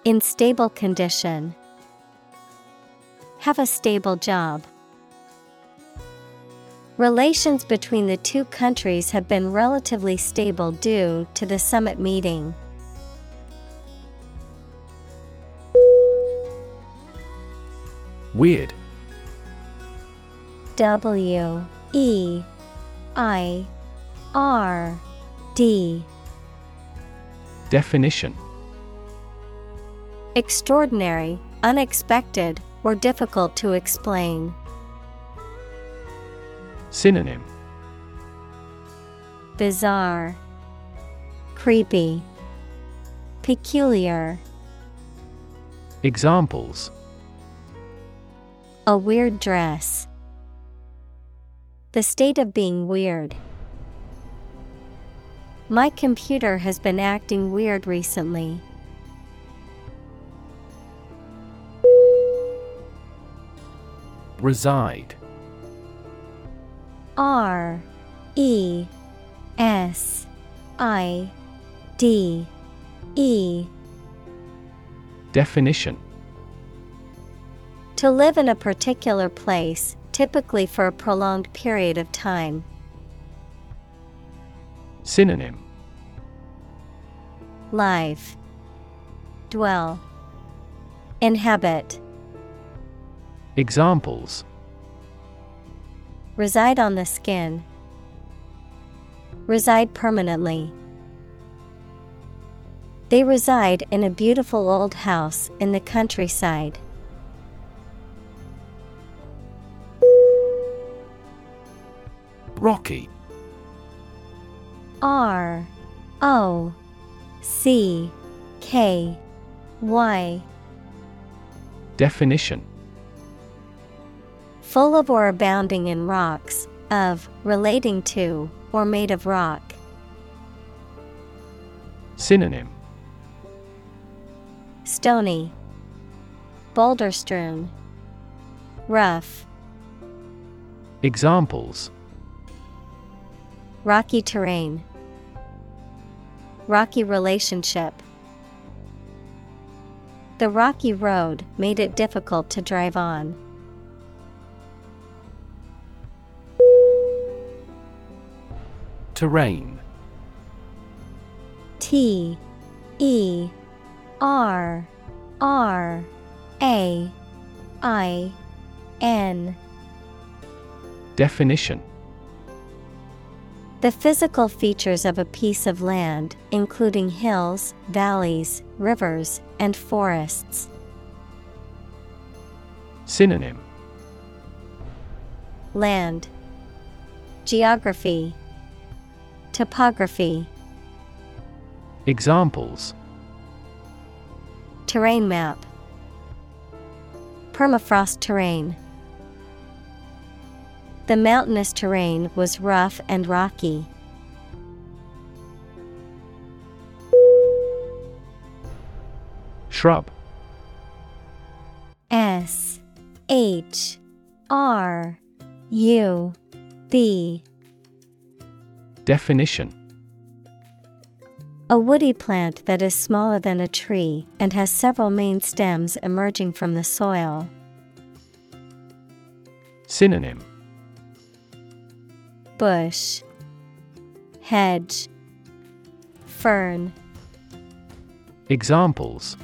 in stable condition. Have a stable job. Relations between the two countries have been relatively stable due to the summit meeting. Weird. W E I R D. Definition: extraordinary, unexpected, or difficult to explain. Synonym: bizarre, creepy, peculiar. Examples: a weird dress. The state of being weird. My computer has been acting weird recently. Reside. R E S I D E. Definition: to live in a particular place, typically for a prolonged period of time. Synonym: live, dwell, inhabit. Examples: reside on the skin. Reside permanently. They reside in a beautiful old house in the countryside. Rocky. R O C K Y. Definition: full of or abounding in rocks, of, relating to, or made of rock. Synonym: stony, boulder-strewn, rough. Examples: rocky terrain, rocky relationship. The rocky road made it difficult to drive on. Terrain. T E R R A I N. Definition: the physical features of a piece of land, including hills, valleys, rivers, and forests. Synonym: land, geography, topography. Examples: terrain map, permafrost terrain. The mountainous terrain was rough and rocky. Shrub. S H R U B. Definition: a woody plant that is smaller than a tree and has several main stems emerging from the soil. Synonym: bush, hedge, fern. Examples: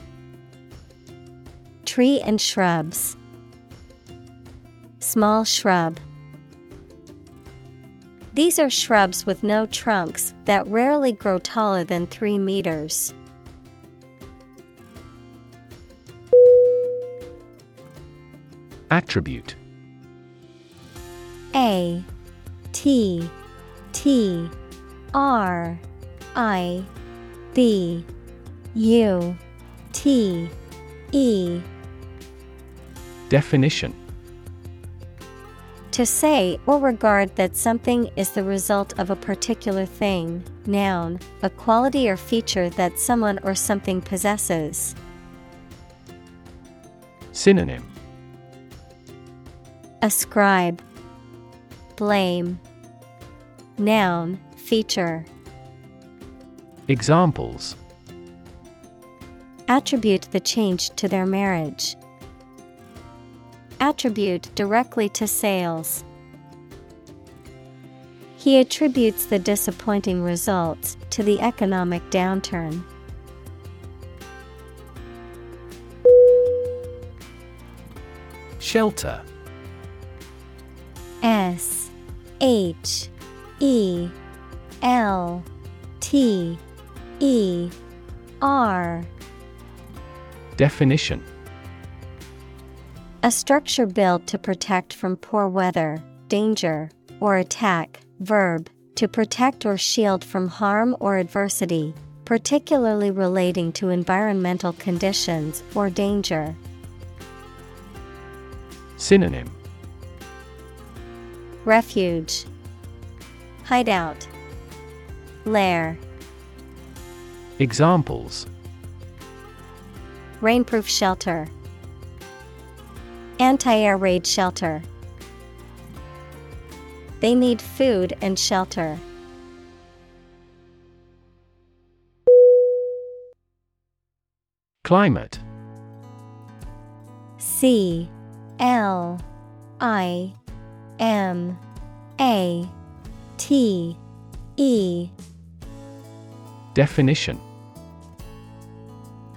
tree and shrubs, small shrub. These are shrubs with no trunks that rarely grow taller than three meters. Attribute. A T T R I B U T E. Definition: to say or regard that something is the result of a particular thing, noun, a quality or feature that someone or something possesses. Synonym: ascribe, blame. Noun, feature. Examples: attribute the change to their marriage. Attribute directly to sales. He attributes the disappointing results to the economic downturn. Shelter. S H E L T E R. Definition: a structure built to protect from poor weather, danger, or attack. Verb, to protect or shield from harm or adversity, particularly relating to environmental conditions or danger. Synonym: refuge, hideout, lair. Examples: rainproof shelter, anti-air raid shelter. They need food and shelter. Climate. C L I M A T E. Definition: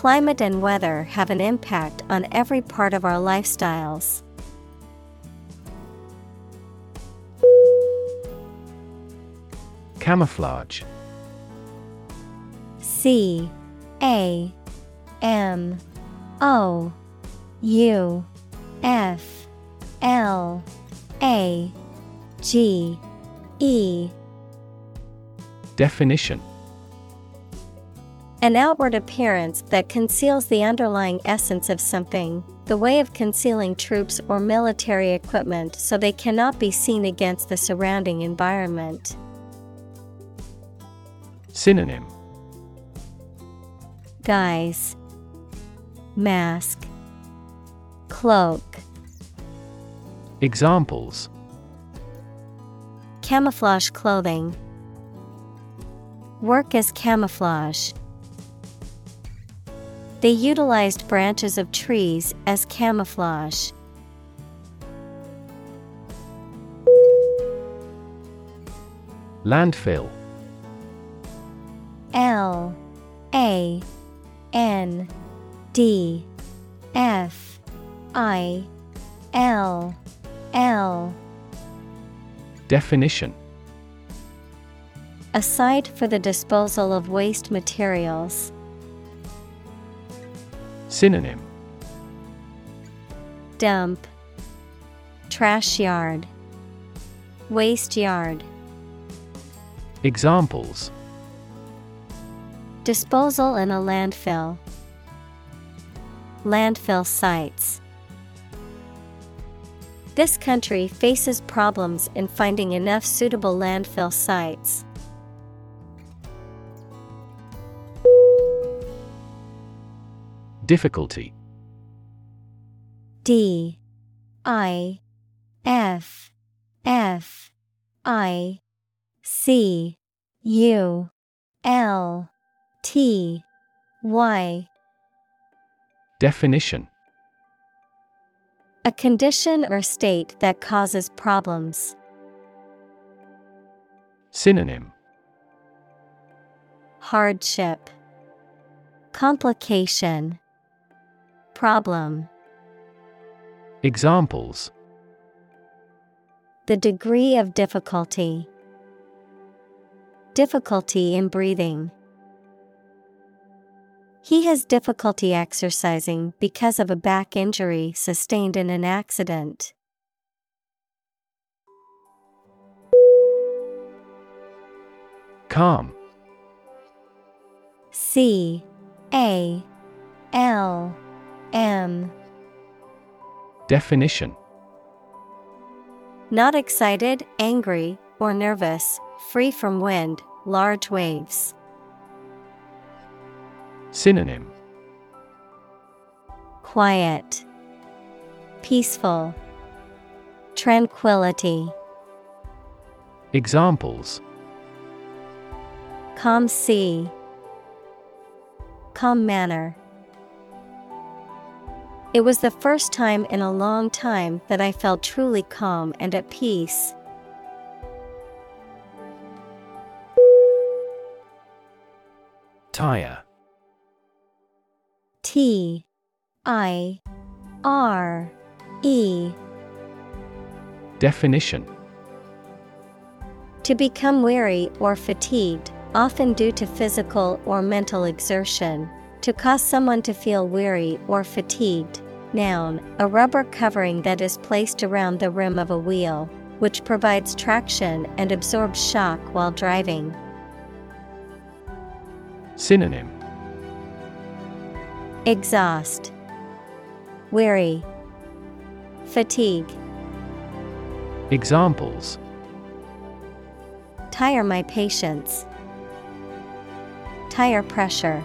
Climate and weather have an impact on every part of our lifestyles. Camouflage. C A M O U F L A G E. Definition: an outward appearance that conceals the underlying essence of something, the way of concealing troops or military equipment so they cannot be seen against the surrounding environment. Synonym: guise, mask, cloak. Examples: camouflage clothing, work as camouflage. They utilized branches of trees as camouflage. Landfill. L A N D F I L L. Definition: a site for the disposal of waste materials. Synonym: dump, trash yard, waste yard. Examples: disposal in a landfill, landfill sites. This country faces problems in finding enough suitable landfill sites. Difficulty. D I F F I C U L T Y. Definition: a condition or state that causes problems. Synonym: hardship, complication, problem. Examples: the degree of difficulty, difficulty in breathing. He has difficulty exercising because of a back injury sustained in an accident. Calm. C A L M. Definition: not excited, angry, or nervous, free from wind, large waves. Synonym: quiet, peaceful, tranquility. Examples: calm sea, calm manner. It was the first time in a long time that I felt truly calm and at peace. Tire. T I R E. Definition: to become weary or fatigued, often due to physical or mental exertion, to cause someone to feel weary or fatigued. Noun, a rubber covering that is placed around the rim of a wheel, which provides traction and absorbs shock while driving. Synonym: exhaust, weary, fatigue. Examples: tire my patience, tire pressure.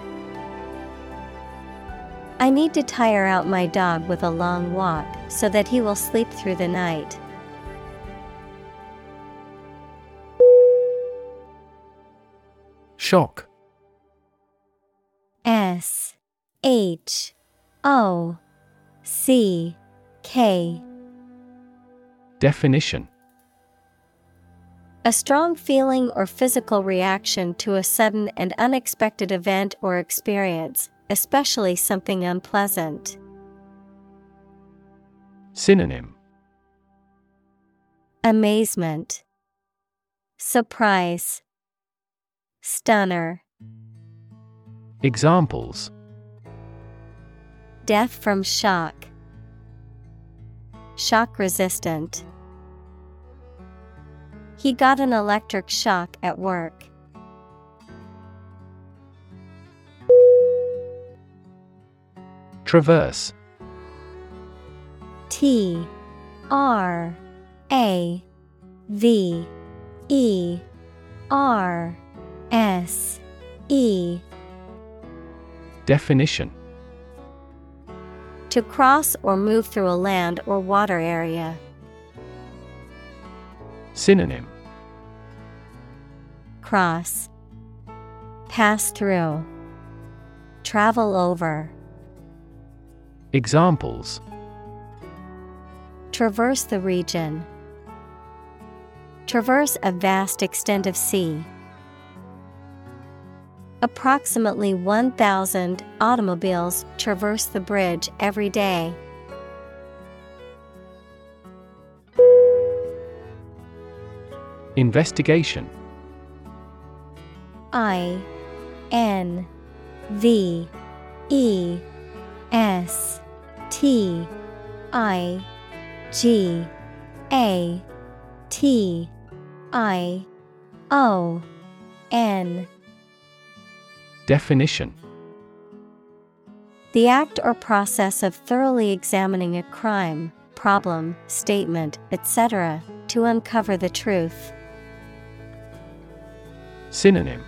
I need to tire out my dog with a long walk so that he will sleep through the night. Shock. S H O C K. Definition: a strong feeling or physical reaction to a sudden and unexpected event or experience, especially something unpleasant. Synonym: amazement, surprise, stunner. Examples: death from shock, shock resistant. He got an electric shock at work. Traverse. T R A V E R S E. Definition: to cross or move through a land or water area. Synonym: cross, pass through, travel over. Examples: traverse the region, traverse a vast extent of sea. Approximately one thousand automobiles traverse the bridge every day. Investigation. I N V E S T I G A T I O N. Definition: the act or process of thoroughly examining a crime, problem, statement, et cetera, to uncover the truth. Synonym: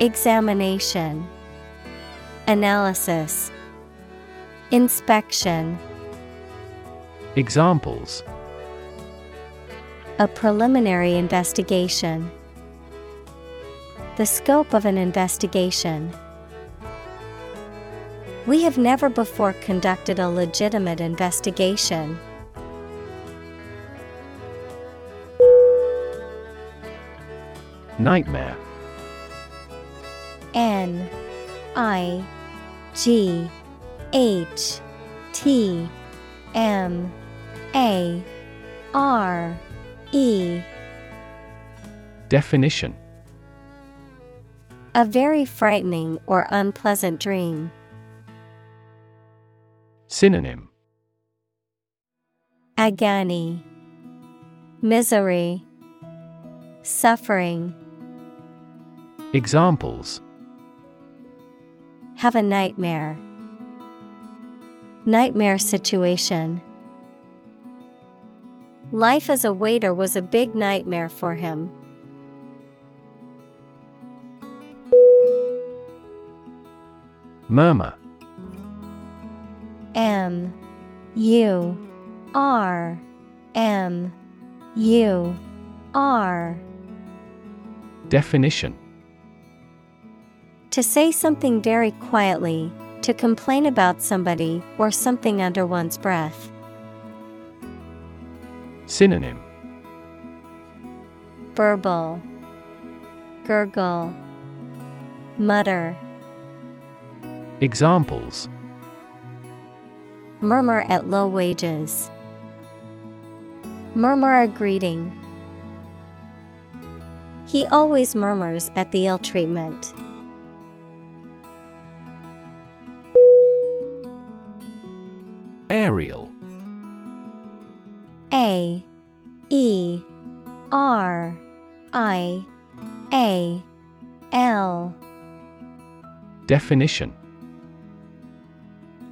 examination, analysis, inspection. Examples: a preliminary investigation, the scope of an investigation. We have never before conducted a legitimate investigation. Nightmare. N I G H T M A R E. Definition: a very frightening or unpleasant dream. Synonym: agony, misery, suffering. Examples: have a nightmare, nightmare situation. Life as a waiter was a big nightmare for him. Murmur. M U R M U R. Definition: to say something very quietly, to complain about somebody or something under one's breath. Synonym: verbal, gurgle, mutter. Examples: murmur at low wages, murmur a greeting. He always murmurs at the ill treatment. Aerial. A E R I A L. Definition: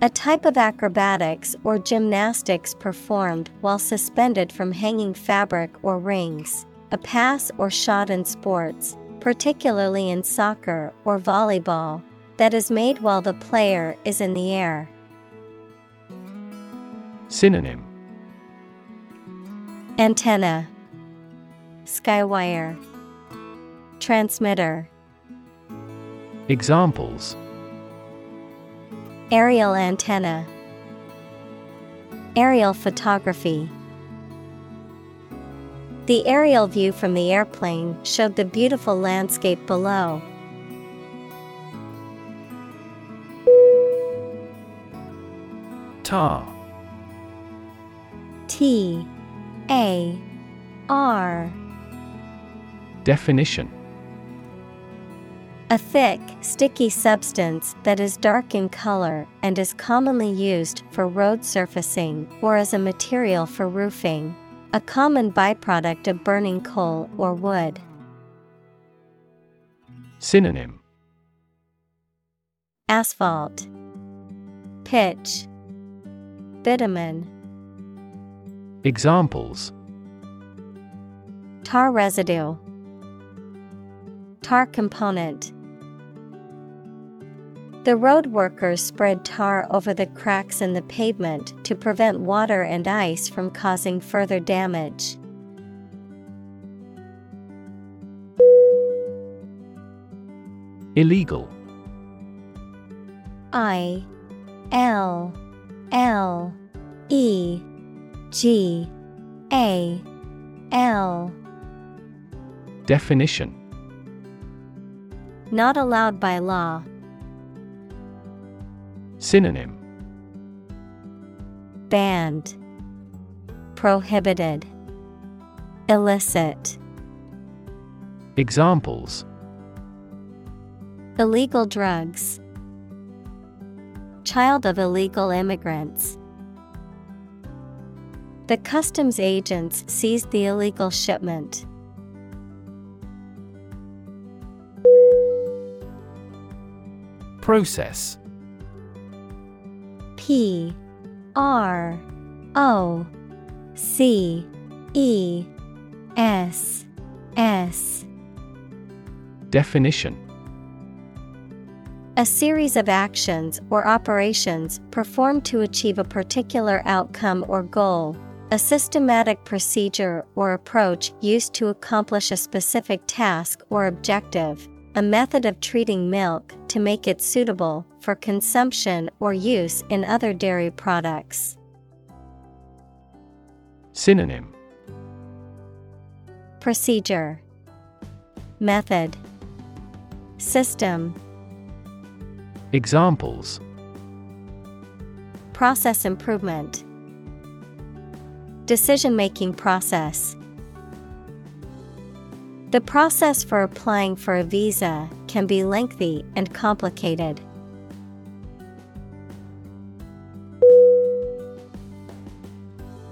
a type of acrobatics or gymnastics performed while suspended from hanging fabric or rings, a pass or shot in sports, particularly in soccer or volleyball, that is made while the player is in the air. Synonym: antenna, skywire, transmitter. Examples: aerial antenna, aerial photography. The aerial view from the airplane showed the beautiful landscape below. Tar. T A R. Definition: a thick, sticky substance that is dark in color and is commonly used for road surfacing or as a material for roofing, a common byproduct of burning coal or wood. Synonym: asphalt, pitch, bitumen. Examples: tar residue, tar component. The road workers spread tar over the cracks in the pavement to prevent water and ice from causing further damage. Illegal. I L L E G A L. Definition: not allowed by law. Synonym: banned, prohibited, illicit. Examples: illegal drugs, child of illegal immigrants. The customs agents seized the illegal shipment. Process. P R O C E S S. Definition: a series of actions or operations performed to achieve a particular outcome or goal, a systematic procedure or approach used to accomplish a specific task or objective, a method of treating milk to make it suitable for consumption or use in other dairy products. Synonym: procedure, method, system. Examples: process improvement, decision-making process. The process for applying for a visa can be lengthy and complicated.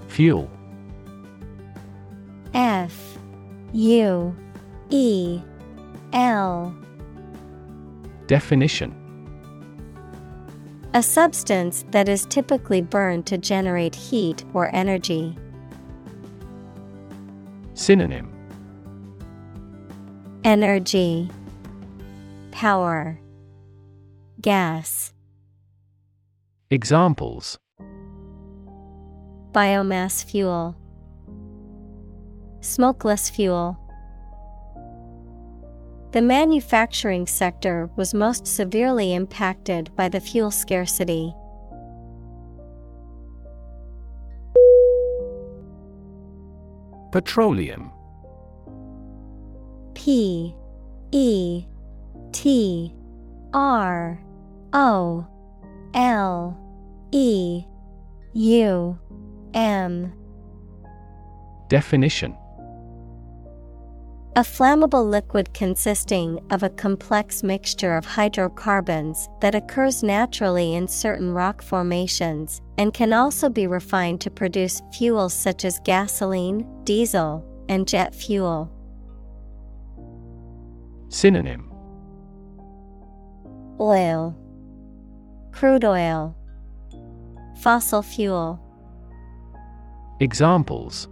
Fuel. F U E L. Definition: a substance that is typically burned to generate heat or energy. Synonym: energy, power, gas. Examples: biomass fuel, smokeless fuel. The manufacturing sector was most severely impacted by the fuel scarcity. Petroleum. P E T R O L E U M. Definition: a flammable liquid consisting of a complex mixture of hydrocarbons that occurs naturally in certain rock formations and can also be refined to produce fuels such as gasoline, diesel, and jet fuel. Synonym: oil, crude oil, fossil fuel. Examples: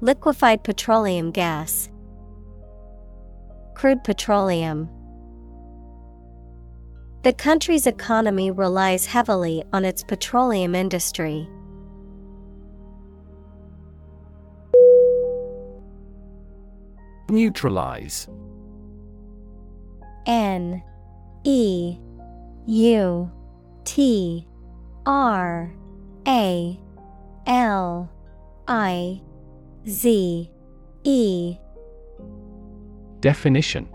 liquefied petroleum gas, crude petroleum. The country's economy relies heavily on its petroleum industry. Neutralize. N E U T R A L I Z E. Definition: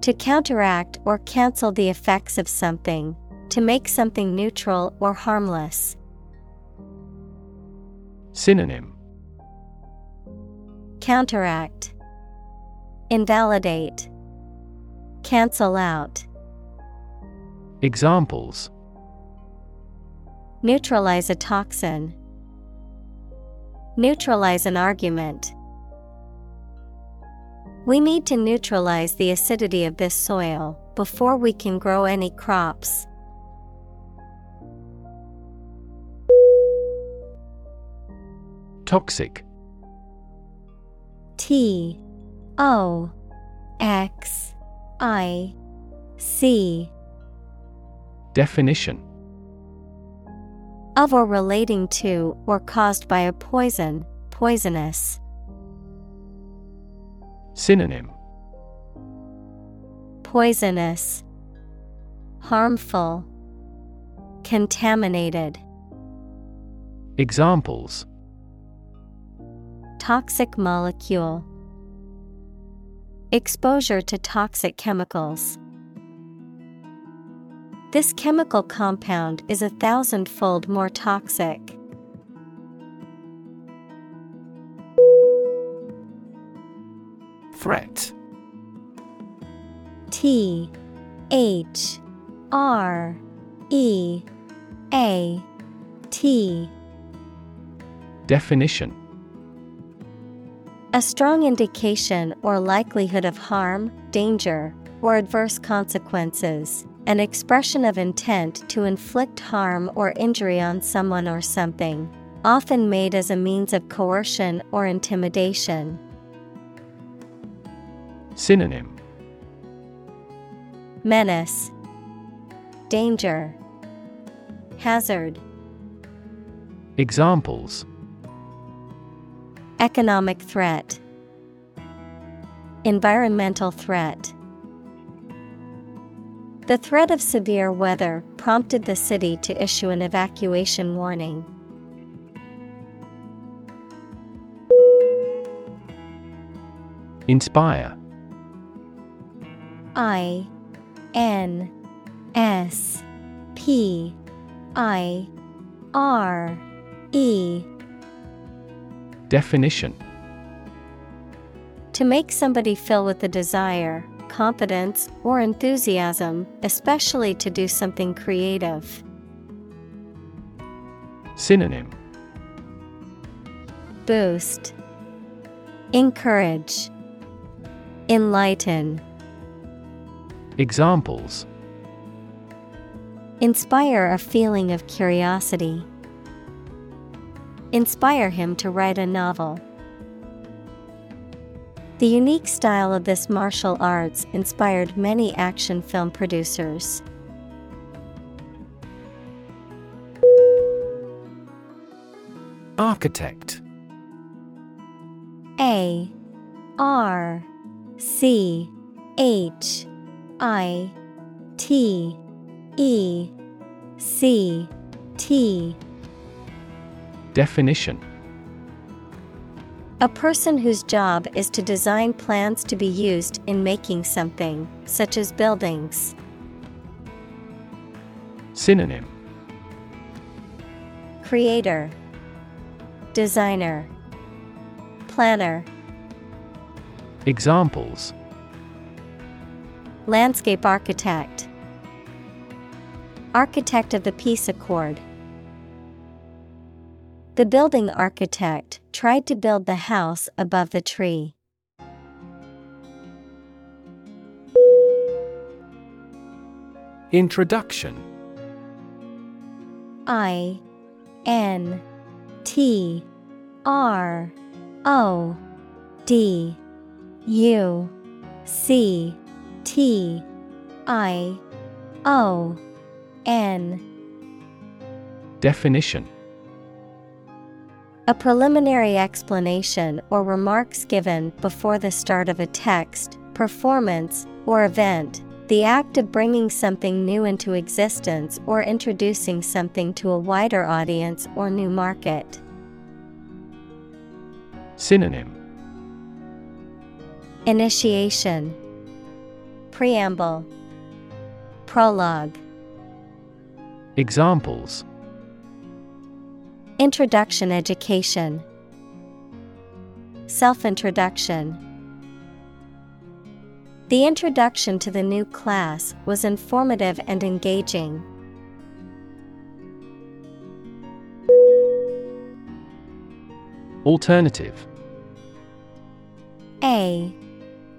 to counteract or cancel the effects of something, to make something neutral or harmless. Synonym: counteract, invalidate, cancel out. Examples: neutralize a toxin, neutralize an argument. We need to neutralize the acidity of this soil before we can grow any crops. Toxic. T O X I C. Definition: of or relating to or caused by a poison, poisonous. Synonym: poisonous, harmful, contaminated. Examples: toxic molecule, exposure to toxic chemicals. This chemical compound is a thousandfold more toxic. Threat. T H R E A T. Definition: a strong indication or likelihood of harm, danger, or adverse consequences. An expression of intent to inflict harm or injury on someone or something, often made as a means of coercion or intimidation. Synonym: menace, danger, hazard. Examples: economic threat, environmental threat. The threat of severe weather prompted the city to issue an evacuation warning. Inspire. I N S P I R E. Definition: to make somebody feel with a desire, confidence, or enthusiasm, especially to do something creative. Synonym: boost, encourage, enlighten. Examples: inspire a feeling of curiosity, inspire him to write a novel. The unique style of this martial arts inspired many action film producers. Architect. A R C H I T E C T. Definition: a person whose job is to design plans to be used in making something, such as buildings. Synonym: creator, designer, planner. Examples: landscape architect, architect of the Peace Accord. The building architect tried to build the house above the tree. Introduction. I N T R O D U C T I O N. Definition: a preliminary explanation or remarks given before the start of a text, performance, or event, the act of bringing something new into existence or introducing something to a wider audience or new market. Synonym: initiation, preamble, prologue. Examples: Introduction education, Self-introduction. The introduction to the new class was informative and engaging. Alternative. A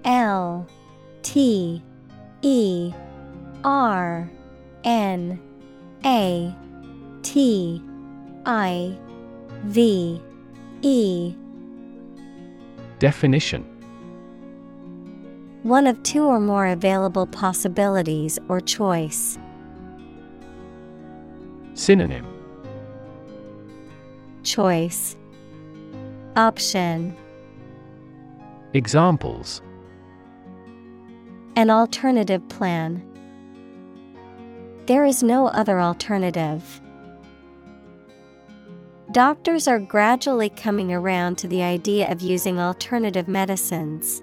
L T E R N A T I V E. Definition: one of two or more available possibilities or choice. Synonym: choice, option. Examples: an alternative plan. There is no other alternative. Doctors are gradually coming around to the idea of using alternative medicines.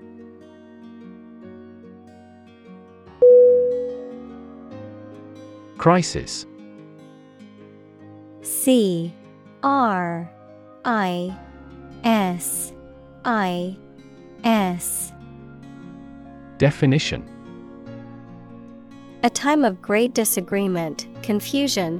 Crisis. C R I S I S. Definition: a time of great disagreement, confusion,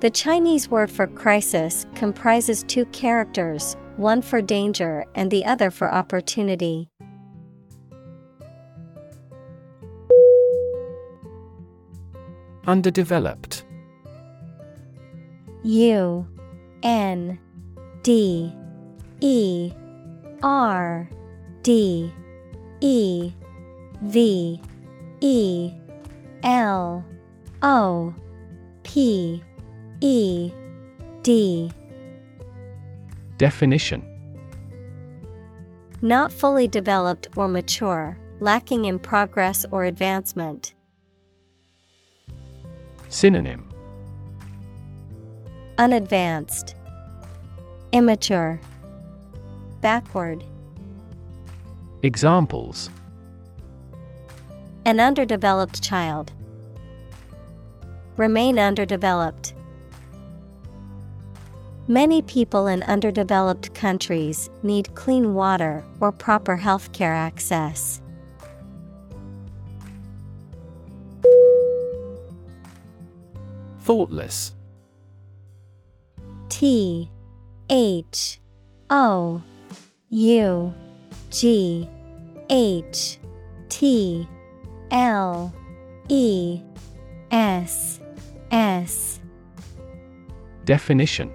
The Chinese word for crisis comprises two characters, one for danger and the other for opportunity. Underdeveloped. U N D E R D E V E L O P E D. Definition: not fully developed or mature, lacking in progress or advancement. Synonym: unadvanced, immature, backward. Examples: an underdeveloped child, remain underdeveloped. Many people in underdeveloped countries need clean water or proper healthcare access. Thoughtless. T H O U G H T L E S S. Definition: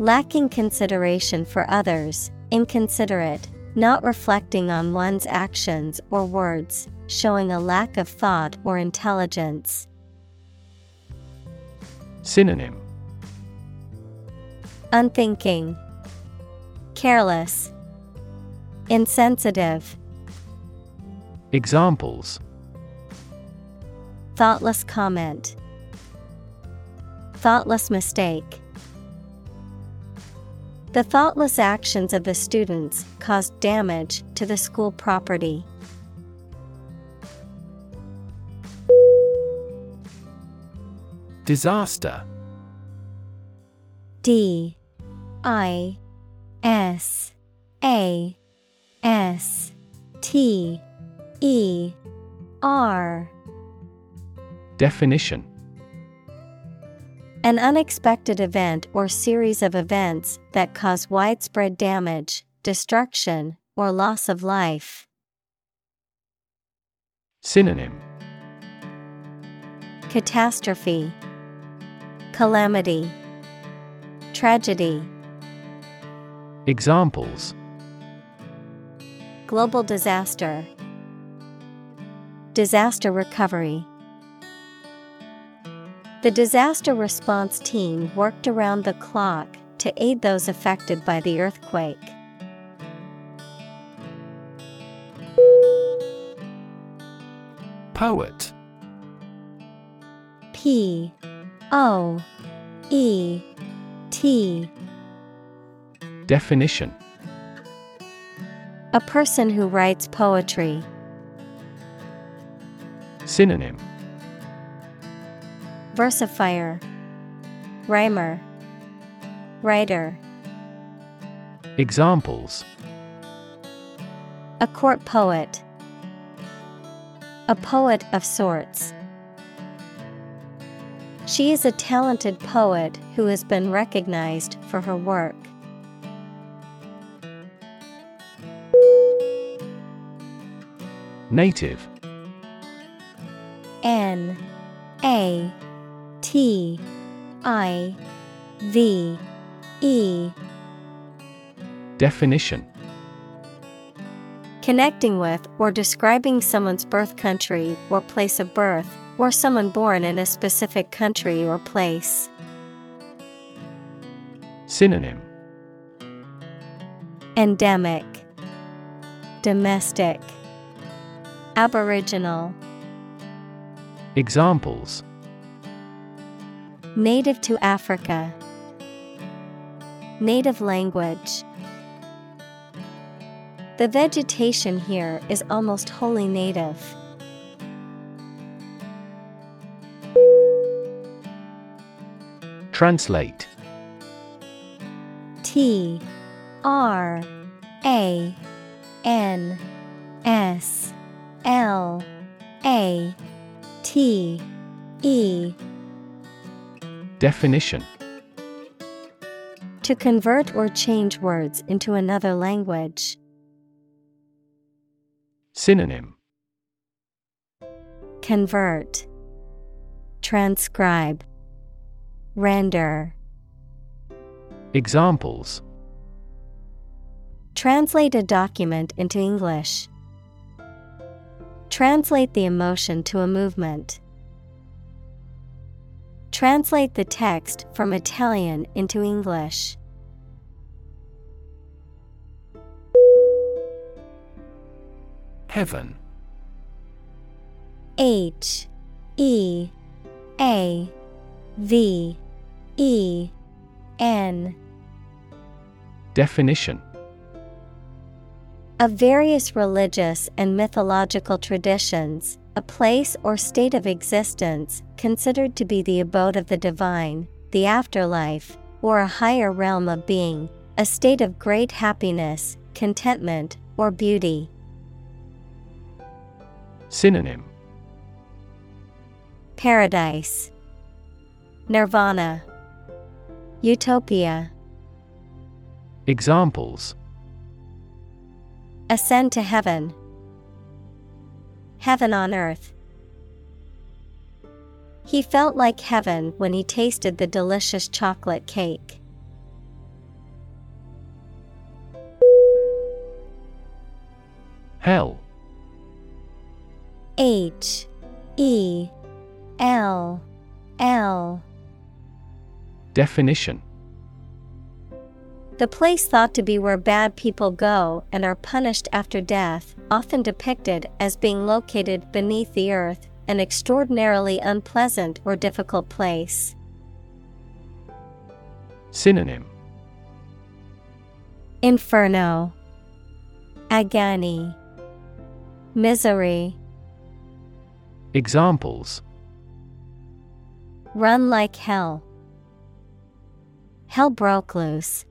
lacking consideration for others, inconsiderate, not reflecting on one's actions or words, showing a lack of thought or intelligence. Synonym: unthinking, careless, insensitive. Examples: thoughtless comment, thoughtless mistake. The thoughtless actions of the students caused damage to the school property. Disaster. D I S A S T E R. Definition: an unexpected event or series of events that cause widespread damage, destruction, or loss of life. Synonym: catastrophe, calamity, tragedy. Examples: global disaster, disaster recovery. The disaster response team worked around the clock to aid those affected by the earthquake. Poet. P O E T. Definition. A person who writes poetry. Synonym. Versifier, rhymer, writer. Examples. A court poet. A poet of sorts. She is a talented poet who has been recognized for her work. Native. N A T I V E. Definition. Connecting with or describing someone's birth country or place of birth, or someone born in a specific country or place. Synonym. Endemic, domestic, aboriginal. Examples. Native to Africa. Native language. The vegetation here is almost wholly native. Translate. T R A N S L A T E. Definition. To convert or change words into another language. Synonym. Convert, transcribe, render. Examples. Translate a document into English. Translate the emotion to a movement. Translate the text from Italian into English. Heaven. H E A V E N. Definition. Of various religious and mythological traditions, a place or state of existence considered to be the abode of the divine, the afterlife, or a higher realm of being, a state of great happiness, contentment, or beauty. Synonym. Paradise, nirvana, utopia. Examples. Ascend to heaven. Heaven on earth. He felt like heaven when he tasted the delicious chocolate cake. Hell. H E L L. Definition. The place thought to be where bad people go and are punished after death, often depicted as being located beneath the earth, an extraordinarily unpleasant or difficult place. Synonym. Inferno, agony, misery. Examples. Run like hell. Hell broke loose.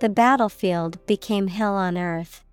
The battlefield became hell on earth.